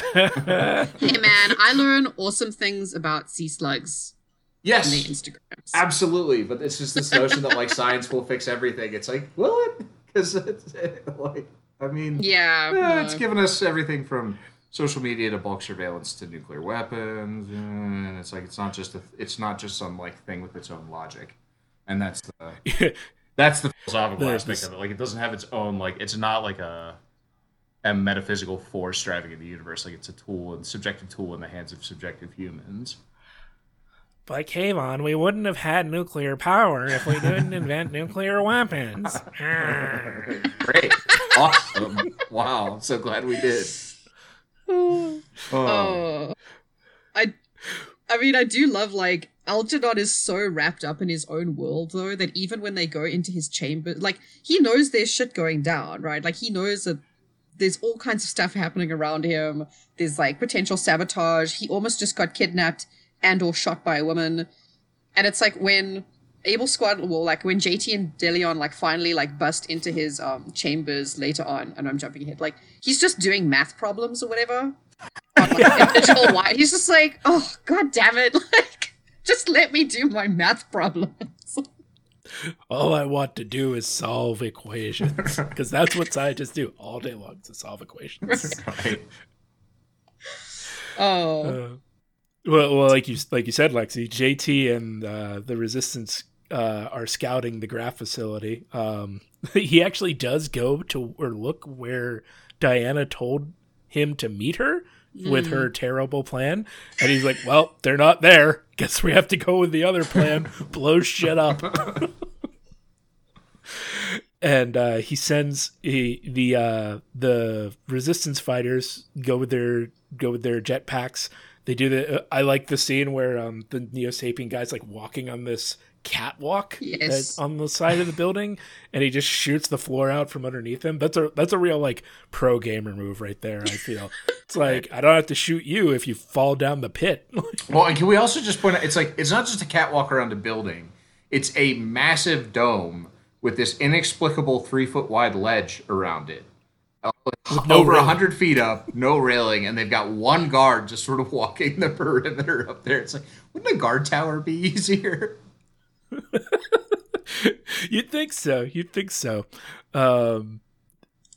I learn awesome things about sea slugs. Yes, on the Instagrams. Absolutely. But it's just this notion that like science will fix everything. It's like, will it? Because like, I mean, it's given us everything from social media to bulk surveillance to nuclear weapons, and it's like it's not just some like thing with its own logic, and that's the philosophical aspect of it. Like it doesn't have its own like it's not like a metaphysical force driving in the universe. Like it's a tool and subjective tool in the hands of subjective humans. But Kayvon, we wouldn't have had nuclear power if we didn't invent nuclear weapons. Great. Awesome. Wow. I'm so glad we did. I mean, I do love, like, Algernon is so wrapped up in his own world, though, that even when they go into his chamber, like, he knows there's shit going down, right? Like, he knows that there's all kinds of stuff happening around him. There's, like, potential sabotage. He almost just got kidnapped and or shot by a woman. And it's like when Able Squad, well, like when JT and DeLeon like finally like bust into his chambers later on, and I'm jumping ahead, like he's just doing math problems or whatever. On, like, digital wire. He's just like, oh, god damn it. Like, just let me do my math problems. All I want to do is solve equations. Because that's what scientists do all day long, to solve equations. Right. Well, like you said, Lexi, JT and the Resistance are scouting the graph facility. He actually does go to or look where Diana told him to meet her with her terrible plan. And he's like, well, they're not there. Guess we have to go with the other plan. Blow shit up. And he sends the Resistance fighters go with their jetpacks. They do the. I like the scene where the Neo-Sapien guy's like walking on this catwalk on the side of the building, and he just shoots the floor out from underneath him. That's a real like pro gamer move right there. I feel it's like I don't have to shoot you if you fall down the pit. Well, and can we also just point out it's like it's not just a catwalk around a building; it's a massive dome with this inexplicable 3-foot wide ledge around it. Over 100 feet up, no railing, and they've got one guard just sort of walking the perimeter up there. It's like, wouldn't a guard tower be easier? You'd think so. So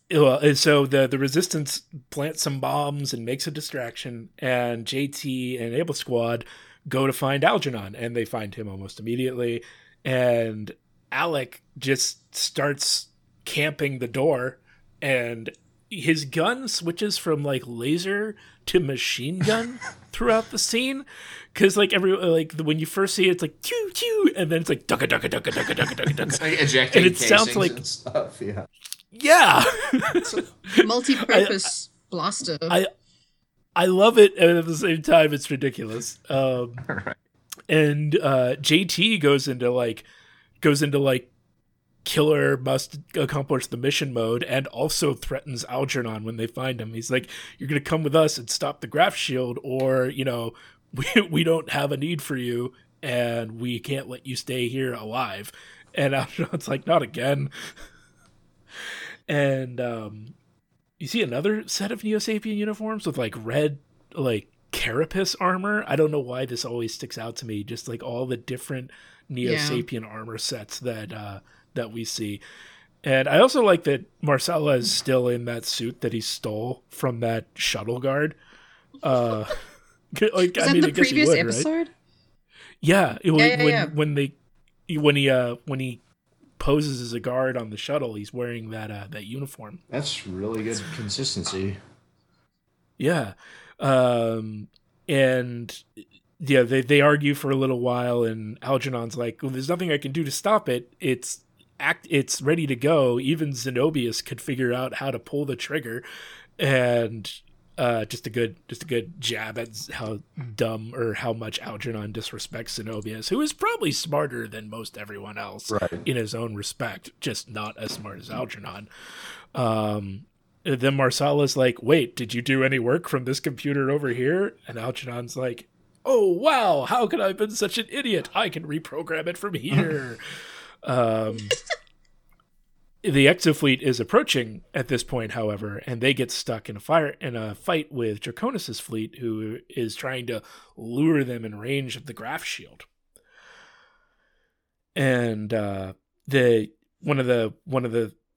the Resistance plants some bombs and makes a distraction, and JT and Able Squad go to find Algernon, and they find him almost immediately, and Alec just starts camping the door, and his gun switches from like laser to machine gun throughout the scene, because like every when you first see it, it's like choo choo, and then it's like ducka ducka ducka ducka ducka ducka ducka. It's like ejecting and it sounds like and stuff. Yeah. It's a multi-purpose blaster. I love it, and at the same time, it's ridiculous. Right. And JT goes into killer must accomplish the mission mode, and also threatens Algernon when they find him. He's like, you're going to come with us and stop the graph shield, or, we don't have a need for you, and we can't let you stay here alive. And Algernon's like, not again. And you see another set of Neo-Sapien uniforms with, red, carapace armor. I don't know why this always sticks out to me, just, all the different Neo-Sapien armor sets that we see. And I also like that Marsala is still in that suit that he stole from that shuttle guard. Was that the previous episode? Right? Yeah. When he poses as a guard on the shuttle, he's wearing that uniform. That's really good consistency. Yeah. And yeah, they argue for a little while, and Algernon's like, well, there's nothing I can do to stop it. It's ready to go. Even Zenobius could figure out how to pull the trigger, and just a good jab at how dumb or how much Algernon disrespects Zenobius, who is probably smarter than most everyone else in his own respect, just not as smart as Algernon. Then Marsala's like, "Wait, did you do any work from this computer over here?" And Algernon's like, "Oh wow, how could I have been such an idiot? I can reprogram it from here." The ExoFleet is approaching at this point, however, and they get stuck in a fight with Draconis' fleet, who is trying to lure them in range of the graph shield. And one of the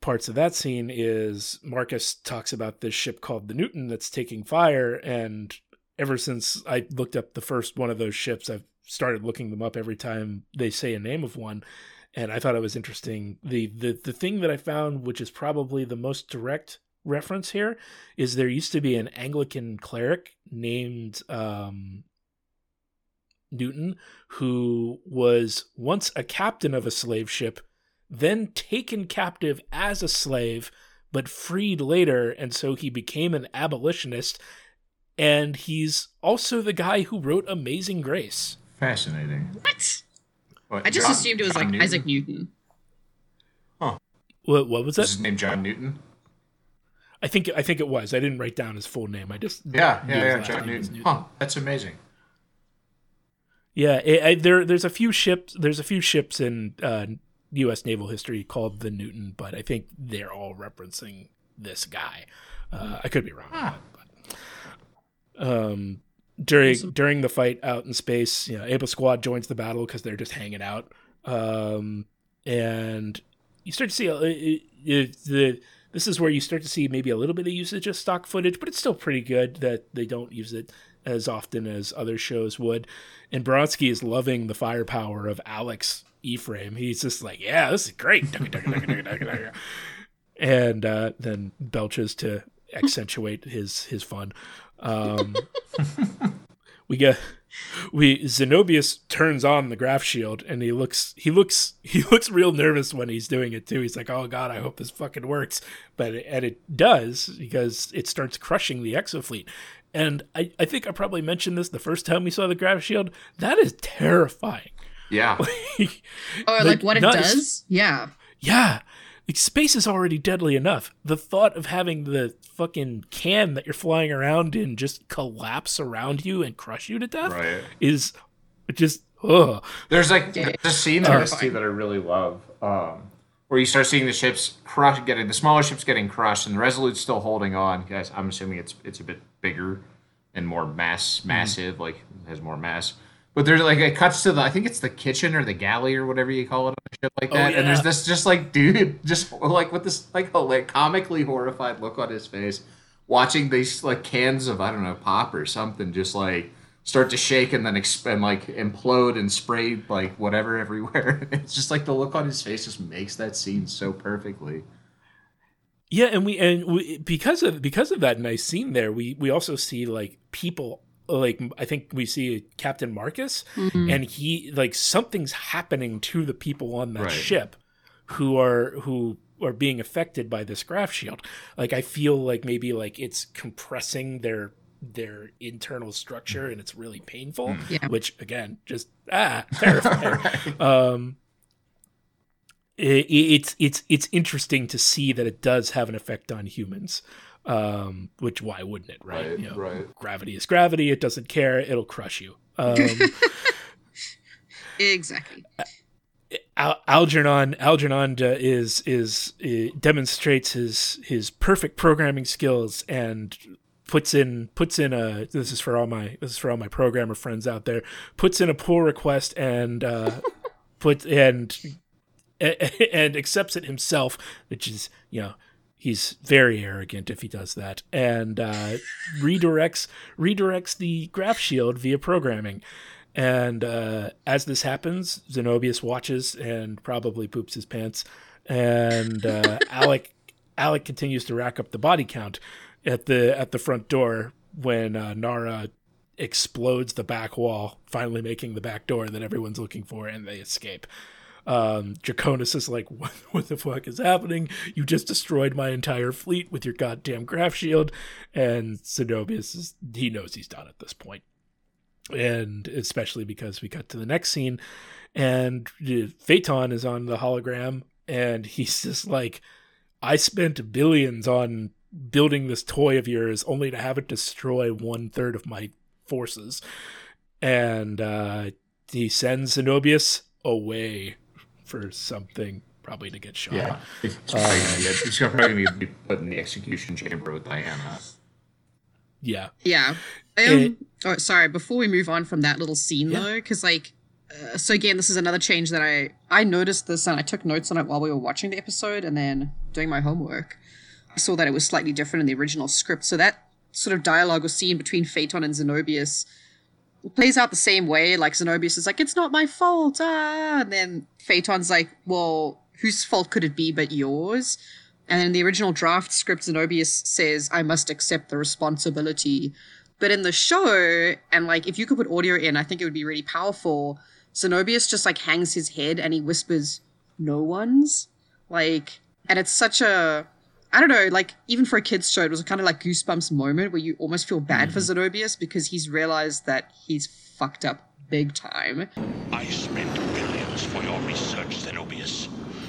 parts of that scene is Marcus talks about this ship called the Newton that's taking fire, and ever since I looked up the first one of those ships, I've started looking them up every time they say a name of one. And I thought it was interesting. The thing that I found, which is probably the most direct reference here, is there used to be an Anglican cleric named Newton, who was once a captain of a slave ship, then taken captive as a slave, but freed later. And so he became an abolitionist. And he's also the guy who wrote Amazing Grace. Fascinating. What? I just assumed it was John Newton? Isaac Newton. Huh. What was that? Was his name John Newton? I think it was. I didn't write down his full name. I just John Newton. Newton. Huh. That's amazing. Yeah, there's a few ships in U.S. naval history called the Newton, but I think they're all referencing this guy. I could be wrong. But During the fight out in space, Able Squad joins the battle because they're just hanging out, and you start to see this is where you start to see maybe a little bit of usage of stock footage, but it's still pretty good that they don't use it as often as other shows would. And Bronski is loving the firepower of Alex E-Frame. He's just like, yeah, this is great, and then belches to accentuate his fun. Zenobius turns on the graph shield, and he looks real nervous when he's doing it too. He's like, oh God, I hope this fucking works. And it does, because it starts crushing the ExoFleet. And I think I probably mentioned this the first time we saw the graph shield. That is terrifying. Yeah. What it does? Yeah. Yeah. Space is already deadly enough. The thought of having the fucking can that you're flying around in just collapse around you and crush you to death is just ugh. There's a scene in this too that I really love, where you start seeing the ships getting crushed, and the Resolute's still holding on. Guys, I'm assuming it's a bit bigger and more massive, has more mass. But there's it cuts to I think it's the kitchen or the galley or whatever you call it on a ship like that. Oh, yeah. And there's this just dude just with this comically horrified look on his face, watching these cans of, I don't know, pop or something just start to shake and then implode and spray like whatever everywhere. It's just like the look on his face just makes that scene so perfectly. Yeah, and we because of that nice scene there, we also see like people. Like, I think we see Captain Marcus, mm-hmm. and he, like, something's happening to the people on that ship who are being affected by this graph shield. Like, I feel like maybe like it's compressing their internal structure and it's really painful, which again, just terrifying. Right. It's interesting to see that it does have an effect on humans. Which why wouldn't it, right? Gravity is gravity. It doesn't care. It'll crush you. Exactly. Algernon demonstrates his perfect programming skills and puts in a this is for all my programmer friends out there, puts in a pull request and and accepts it himself, which is, you know, he's very arrogant if he does that, and redirects the graph shield via programming. And as this happens, Zenobius watches and probably poops his pants. And Alec continues to rack up the body count at the front door when Nara explodes the back wall, finally making the back door that everyone's looking for, and they escape. Draconis is like, what the fuck is happening? You just destroyed my entire fleet with your goddamn graph shield. And Zenobius he knows he's done at this point. And especially because we cut to the next scene and Phaeton is on the hologram and he's just like, I spent billions on building this toy of yours only to have it destroy 1/3 of my forces. And he sends Zenobius away for something, probably to get shot. Yeah, it's probably going to be put in the execution chamber with Diana. Yeah. Yeah. Before we move on from that little scene, though, because, like, so again, this is another change that I noticed this and I took notes on it while we were watching the episode and then doing my homework. I saw that it was slightly different in the original script. So that sort of dialogue or scene between Phaeton and Zenobius plays out the same way. Like, Zenobius is like, it's not my fault, and then Phaeton's like, well, whose fault could it be but yours? And in the original draft script, Zenobius says, I must accept the responsibility. But in the show, and, like, if you could put audio in, I think it would be really powerful, Zenobius just, like, hangs his head and he whispers, no one's? Like, and it's such a, I don't know, like, even for a kid's show, it was a kind of like Goosebumps moment where you almost feel bad for Zenobius because he's realized that he's fucked up big time. I spent billions for your research, Zenobius,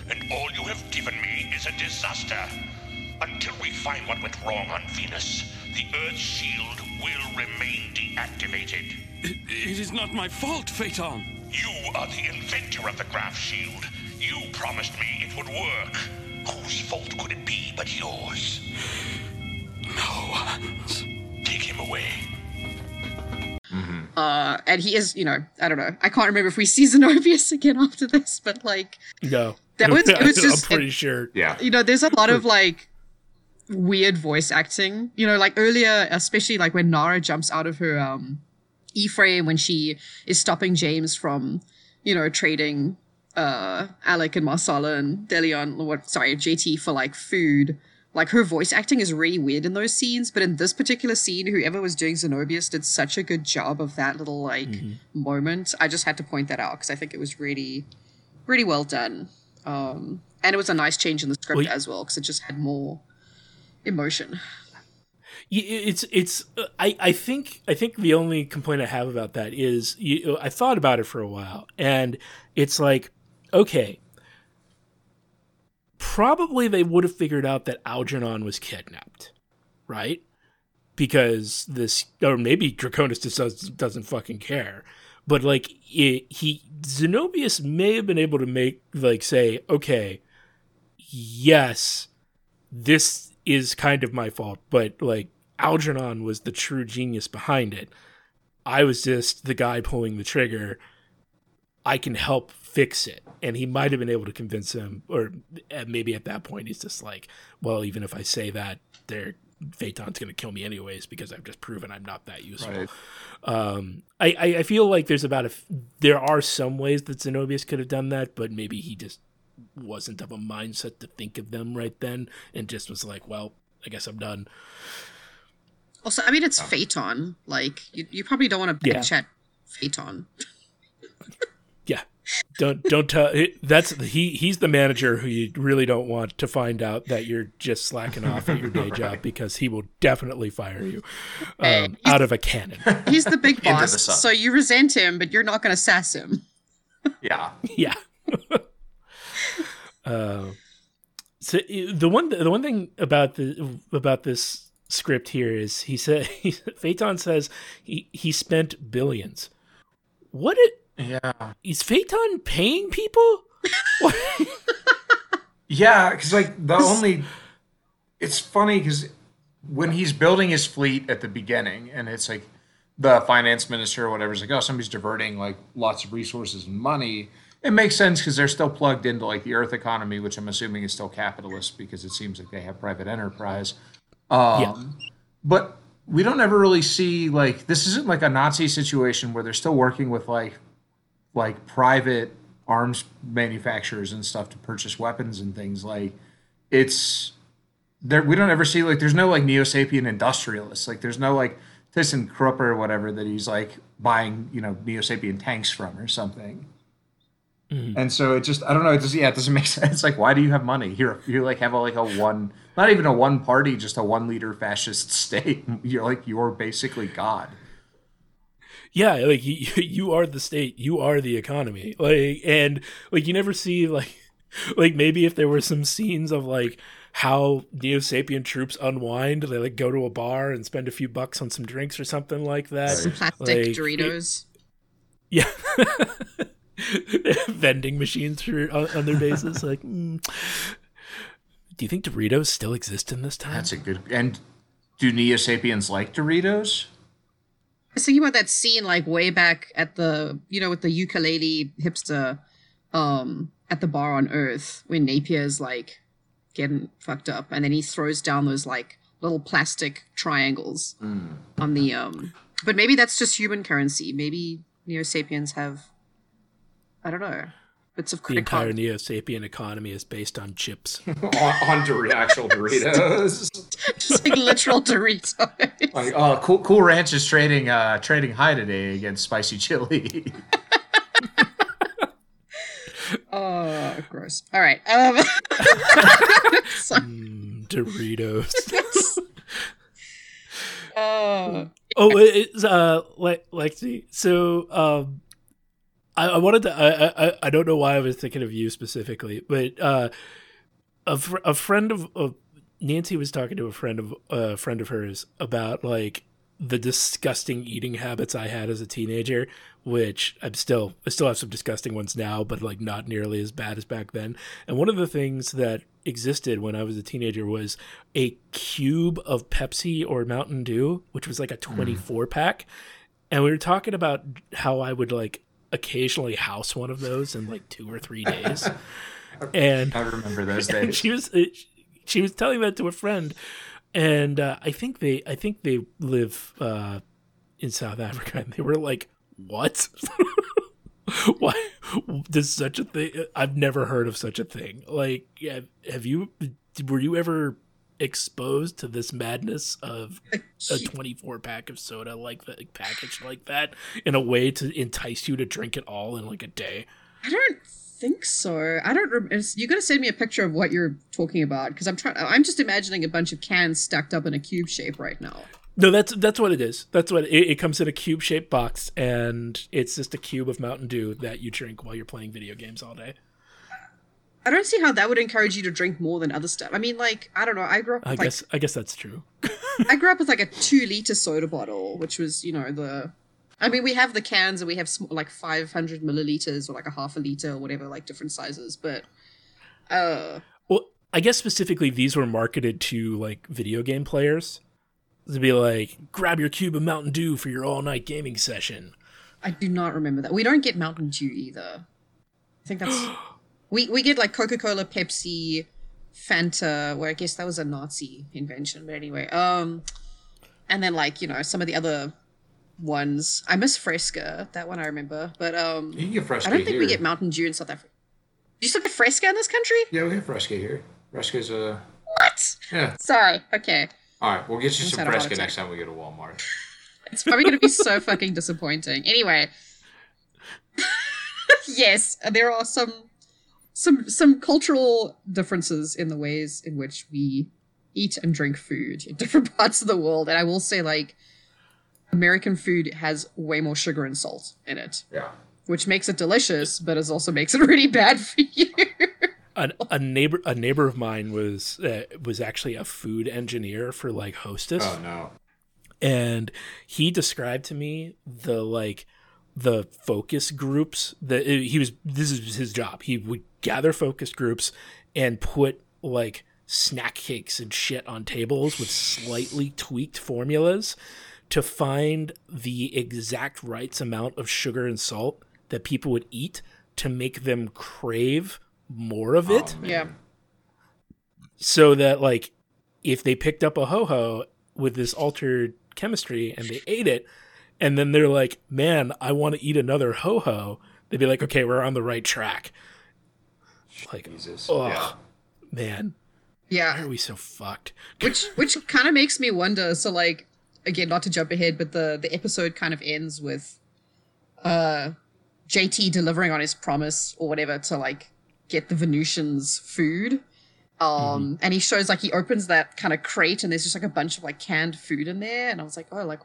and all you have given me is a disaster. Until we find what went wrong on Venus, the Earth shield will remain deactivated. It is not my fault, Phaeton. You are the inventor of the graph shield. You promised me it would work. Whose fault could it be but yours? No one's. Take him away. Mm-hmm. And he is, you know, I don't know. I can't remember if we see Zenobius again after this, but, like... No. It was just... I'm pretty sure. Yeah. You know, there's a lot of, like, weird voice acting. You know, like, earlier, especially, like, when Nara jumps out of her E-frame when she is stopping James from, you know, trading... Alec and Marsala and DeLeon, JT for, like, food. Like, her voice acting is really weird in those scenes, but in this particular scene, whoever was doing Zenobius did such a good job of that little, like, moment. I just had to point that out because I think it was really, really well done. And it was a nice change in the script as well because it just had more emotion. I think the only complaint I have about that is I thought about it for a while and it's like, okay, probably they would have figured out that Algernon was kidnapped, right? Because or maybe Draconis just doesn't fucking care. But, like, Zenobius may have been able to make, like, say, okay, yes, this is kind of my fault, but, like, Algernon was the true genius behind it. I was just the guy pulling the trigger. I can help fix it. And he might have been able to convince him, or maybe at that point he's just like, well, even if I say that, Phaeton's going to kill me anyways because I've just proven I'm not that useful. Right. I feel like there's there are some ways that Zenobius could have done that, but maybe he just wasn't of a mindset to think of them right then and just was like, well, I guess I'm done. Also, I mean, it's Phaeton. Like, you probably don't want to backchat Phaeton. Yeah. Don't tell. He's the manager who you really don't want to find out that you're just slacking off at your day job, because he will definitely fire you out of a cannon. He's the big boss, so you resent him, but you're not going to sass him. Yeah. Yeah. So the one thing about this script here is Phaeton says he spent billions. What is Phaeton paying people? Yeah, because it's funny because when he's building his fleet at the beginning, and it's like the finance minister or whatever's like, oh, somebody's diverting like lots of resources and money. It makes sense because they're still plugged into like the Earth economy, which I'm assuming is still capitalist because it seems like they have private enterprise. But we don't ever really see like, this isn't like a Nazi situation where they're still working with like private arms manufacturers and stuff to purchase weapons and things. Like, it's there. We don't ever see like, there's no like Neo-Sapien industrialists. Like, there's no like ThyssenKrupp or whatever that he's like buying, Neo-Sapien tanks from or something. Mm-hmm. And so it just, I don't know. It doesn't make sense. It's like, why do you have money? You like have not even a one party, just a 1 leader fascist state. You're basically God. Yeah. Like you are the state, you are the economy. Like, and like, you never see like maybe if there were some scenes of like how Neo-Sapien troops unwind, they like go to a bar and spend a few bucks on some drinks or something like that. Some plastic Doritos. Yeah. Vending machines on their bases. Like, do you think Doritos still exist in this time? That's a good. And do Neo-Sapiens like Doritos? I was thinking about that scene, like way back at the, with the ukulele hipster, at the bar on Earth, when Napier's like getting fucked up, and then he throws down those like little plastic triangles on the. But maybe that's just human currency. Maybe Neo-Sapiens have. I don't know. Bits of the entire Neo-Sapien economy is based on chips. on actual Doritos. Just like literal Doritos. Like, oh, Cool Ranch is trading high today against spicy chili. Oh, gross. All right. Doritos. Oh, it's Lexi. So, I wanted to. I don't know why I was thinking of you specifically, but a friend of Nancy was talking to a friend of hers about like the disgusting eating habits I had as a teenager, which I still have some disgusting ones now, but like not nearly as bad as back then. And one of the things that existed when I was a teenager was a cube of Pepsi or Mountain Dew, which was like a 24 pack. And we were talking about how I would like occasionally house one of those in like 2 or 3 days. And I remember those days. She was telling that to a friend, and I think they live in South Africa, and they were like, what? Why does such a thing? I've never heard of such a thing. Like, have you, were you ever exposed to this madness of a 24 pack of soda like that, packaged like that, in a way to entice you to drink it all in like a day? I don't think so. I don't remember. You gotta send me a picture of what you're talking about, because I'm just imagining a bunch of cans stacked up in a cube shape right now. No, that's what it is. That's what it comes in, a cube shaped box, and it's just a cube of Mountain Dew that you drink while you're playing video games all day. I don't see how that would encourage you to drink more than other stuff. I mean, like, I don't know. I grew up with, I guess that's true. I grew up with like a 2-liter soda bottle, which was, we have the cans, and we have like 500 milliliters or like a half a liter or whatever, like different sizes. But, well, I guess specifically these were marketed to like video game players. To be like, grab your cube of Mountain Dew for your all night gaming session. I do not remember that. We don't get Mountain Dew either. I think that's. We get like Coca-Cola, Pepsi, Fanta, where I guess that was a Nazi invention, but anyway. And then, like, you know, some of the other ones. I miss Fresca. That one I remember. But you can get Fresca I don't think here. We get Mountain Dew in South Africa. Do you still get Fresca in this country? Yeah, we have Fresca here. Fresca's a... What? Yeah. Sorry. Okay. All right. We'll get you some Fresca next time we go to Walmart. It's probably going to be so fucking disappointing. Anyway. Yes, there are some cultural differences in the ways in which we eat and drink food in different parts of the world. And I will say, like, American food has way more sugar and salt in it. Yeah. Which makes it delicious, but it also makes it really bad for you. A neighbor of mine was actually a food engineer for, like, Hostess. Oh, no. And he described to me the focus groups that this is his job. He would gather focus groups and put, like, snack cakes and shit on tables with slightly tweaked formulas to find the exact right amount of sugar and salt that people would eat to make them crave more of it. Oh, yeah. So that, like, if they picked up a ho-ho with this altered chemistry and they ate it, and then they're like, man, I want to eat another ho-ho. They'd be like, okay, we're on the right track. Like, oh, yeah. Man. Yeah. Why are we so fucked? Which kind of makes me wonder. So, like, again, not to jump ahead, but the episode kind of ends with JT delivering on his promise or whatever to, like, get the Venusians food. And he shows, like, he opens that kind of crate and there's just, like, a bunch of, like, canned food in there. And I was like, oh, like...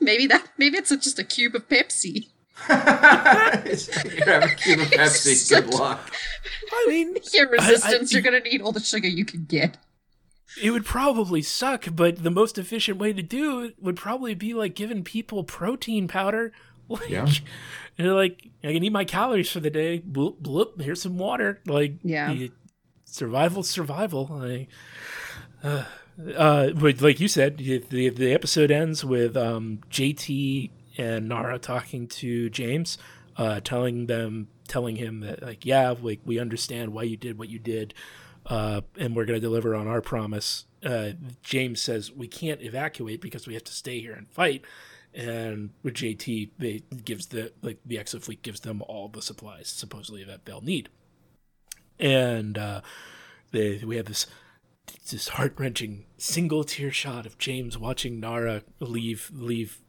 Maybe it's just a cube of Pepsi. You're having a cube of Pepsi. Good luck. I mean, your resistance. You're gonna need all the sugar you can get. It would probably suck, but the most efficient way to do it would probably be like giving people protein powder. Like, yeah. They're like, I can eat my calories for the day. Bloop, bloop. Here's some water. Like, yeah. Survival. Like, but like you said, the episode ends with JT and Nara talking to James, telling him that, like, yeah, like, we understand why you did what you did, and we're going to deliver on our promise. James says we can't evacuate because we have to stay here and fight, and with JT, the ExoFleet gives them all the supplies supposedly that they'll need, and we have this. It's this heart-wrenching single-tear shot of James watching Nara leave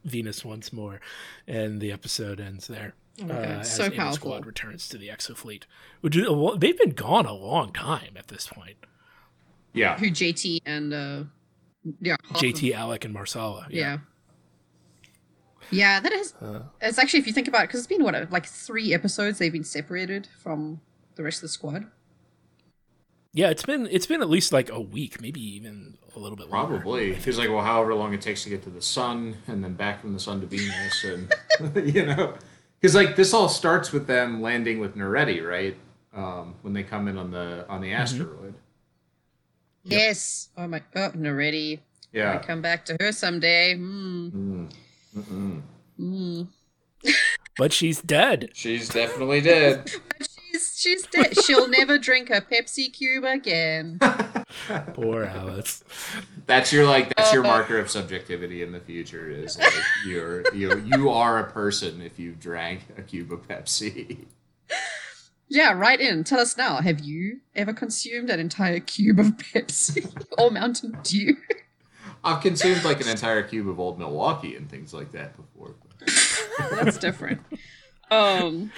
Venus once more, and the episode ends there. Oh, so as Able Squad returns to the ExoFleet, which they've been gone a long time at this point. Yeah, who JT and JT, Alec, and Marsala. Yeah. Yeah, that is. It's actually, if you think about it, because it's been like 3 episodes they've been separated from the rest of the squad. Yeah, it's been at least like a week, maybe even a little bit longer. Probably. It feels like, well, however long it takes to get to the sun and then back from the sun to Venus. And, you know, because, like, this all starts with them landing with Naredi, right? When they come in on the asteroid. Yes. Yep. Oh, my God. Naredi. Yeah. I come back to her someday. But she's dead. She's definitely dead. She's dead. She'll never drink a Pepsi cube again. Poor Alice. That's your marker of subjectivity in the future, is like you are a person if you drank a cube of Pepsi. Yeah, right in. Tell us now. Have you ever consumed an entire cube of Pepsi or Mountain Dew? I've consumed like an entire cube of Old Milwaukee and things like that before. That's different. I mean,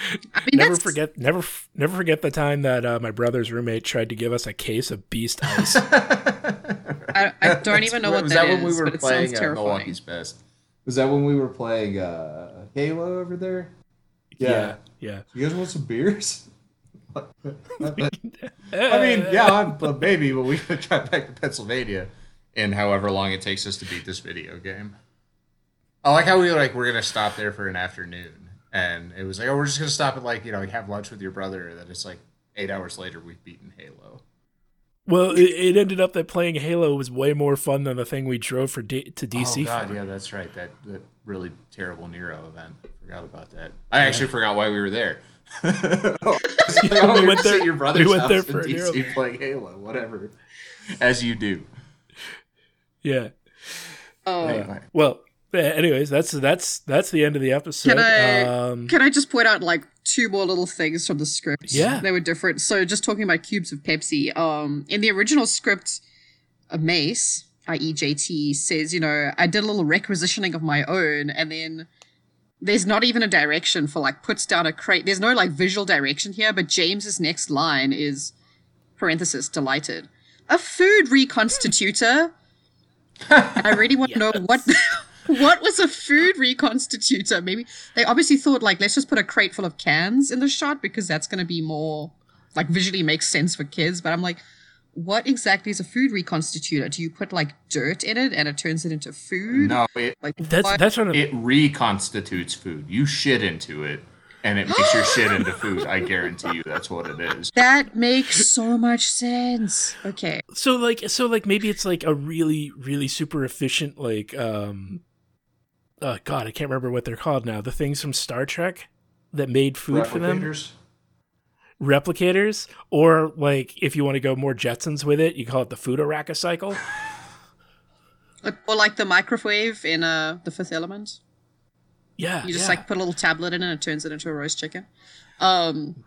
never forget the time that my brother's roommate tried to give us a case of Beast Ice. I don't even know what that is. Was that when we were playing Milwaukee's Best? Was that when we were playing Halo over there? Yeah. You guys want some beers? I mean, yeah, I'm a baby, but we gotta drive back to Pennsylvania in however long it takes us to beat this video game. I like how we're gonna stop there for an afternoon. And it was like, oh, we're just going to stop and, like, you know, have lunch with your brother. And then it's like 8 hours later, we've beaten Halo. Well, it ended up that playing Halo was way more fun than the thing we drove to DC. Oh, God, for. Yeah, that's right. That really terrible Nero event. Forgot about that. I actually forgot why we were there. We went there for Nero. Playing Halo, whatever. as you do. Yeah. Anyway. Well, anyways, that's the end of the episode. Can I just point out like two more little things from the script? Yeah, they were different. So just talking about cubes of Pepsi. In the original script, Mace, i.e. JT, says, you know, I did a little requisitioning of my own, and then there's not even a direction for like puts down a crate. There's no like visual direction here. But James's next line is (parenthesis delighted) a food reconstitutor. I really want to know what. What was a food reconstitutor? Maybe they obviously thought, like, let's just put a crate full of cans in the shot because that's going to be more, like, visually makes sense for kids. But I'm like, what exactly is a food reconstitutor? Do you put, like, dirt in it and it turns it into food? No, it reconstitutes food. You shit into it and it makes your shit into food. I guarantee you that's what it is. That makes so much sense. Okay. So, maybe it's, like, a really, really super efficient, like, God, I can't remember what they're called now. The things from Star Trek that made food for them. Replicators. Or, like, if you want to go more Jetsons with it, you call it the food cycle. Or, like, the microwave in The Fifth Element. Yeah. You just, like, put a little tablet in it and it turns it into a roast chicken. I'm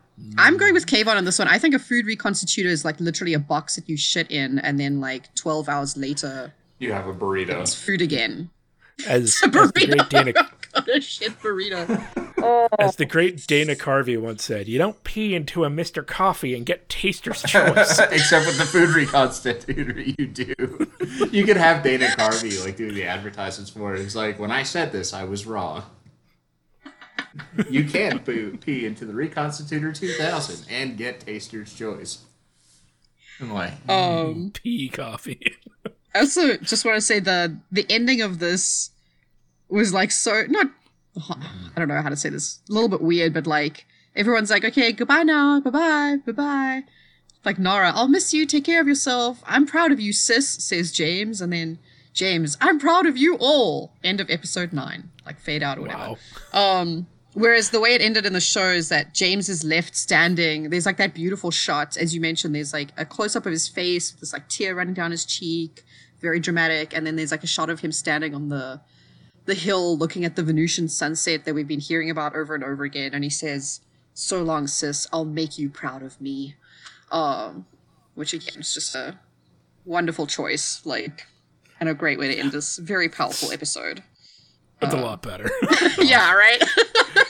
going with Kayvon on this one. I think a food reconstitutor is, like, literally a box that you shit in and then, like, 12 hours later... you have a burrito. It's food again. As the great Dana, as the great Dana Carvey once said, you don't pee into a Mr. Coffee and get Taster's Choice. Except with the food reconstitutor, you do. You could have Dana Carvey like doing the advertisements for it. It's like, when I said this, I was wrong. You can pee into the Reconstitutor 2000 and get Taster's Choice. I'm like, pee coffee. I also just want to say the ending of this was like so not, I don't know how to say this, a little bit weird, but like everyone's like, okay, goodbye now, bye-bye. Like Nara, I'll miss you, take care of yourself. I'm proud of you, sis, says James. And then James, I'm proud of you all. End of episode 9, like fade out or whatever. Wow. Whereas the way it ended in the show is that James is left standing. There's like that beautiful shot, as you mentioned, there's like a close up of his face with this like tear running down his cheek. Very dramatic. And then there's like a shot of him standing on the hill looking at the Venusian sunset that we've been hearing about over and over again. And he says, so long, sis, I'll make you proud of me. Which again is just a wonderful choice, like, and a great way to end this very powerful episode. It's a lot better. Yeah, right?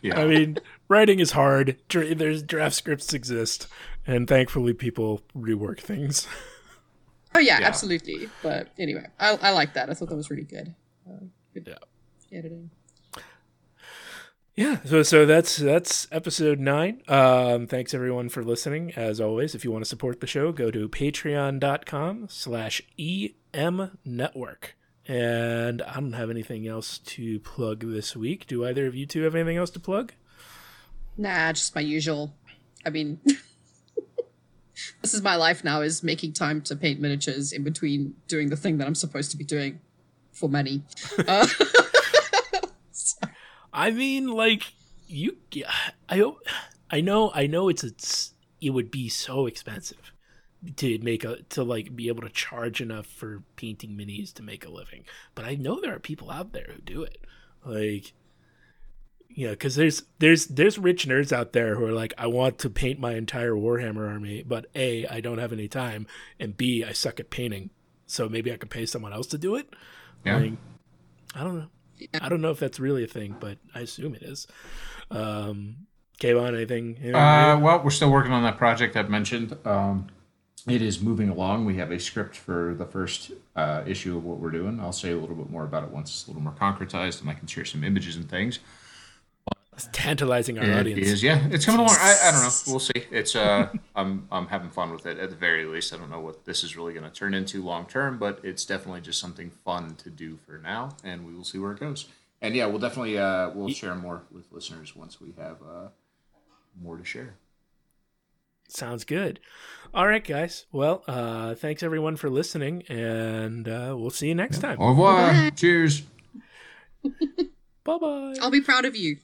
Yeah. I mean, writing is hard. There's draft scripts exist. And thankfully people rework things. Oh, yeah, absolutely. But anyway, I like that. I thought that was really good. Good editing. Yeah, so that's episode 9. Thanks, everyone, for listening. As always, if you want to support the show, go to patreon.com/EMnetwork. And I don't have anything else to plug this week. Do either of you two have anything else to plug? Nah, just my usual. I mean... This is my life now, is making time to paint miniatures in between doing the thing that I'm supposed to be doing for money. I mean, like, I know it would be so expensive to like be able to charge enough for painting minis to make a living. But I know there are people out there who do it. Like, you know, because there's rich nerds out there who are like, I want to paint my entire Warhammer army, but A, I don't have any time, and B, I suck at painting, so maybe I can pay someone else to do it. Yeah. Like, I don't know. Yeah. I don't know if that's really a thing, but I assume it is. Kayvon, anything? Well, we're still working on that project I've mentioned. It is moving along. We have a script for the first issue of what we're doing. I'll say a little bit more about it once it's a little more concretized, and I can share some images and things. It's tantalizing our audience. It is, yeah. It's coming along. I don't know. We'll see. It's I'm having fun with it at the very least. I don't know what this is really going to turn into long term, but it's definitely just something fun to do for now, and we will see where it goes. And yeah, we'll definitely we'll share more with listeners once we have more to share. Sounds good. All right, guys. Well, thanks everyone for listening, and we'll see you next time. Au revoir. Bye-bye. Cheers. Bye bye. I'll be proud of you.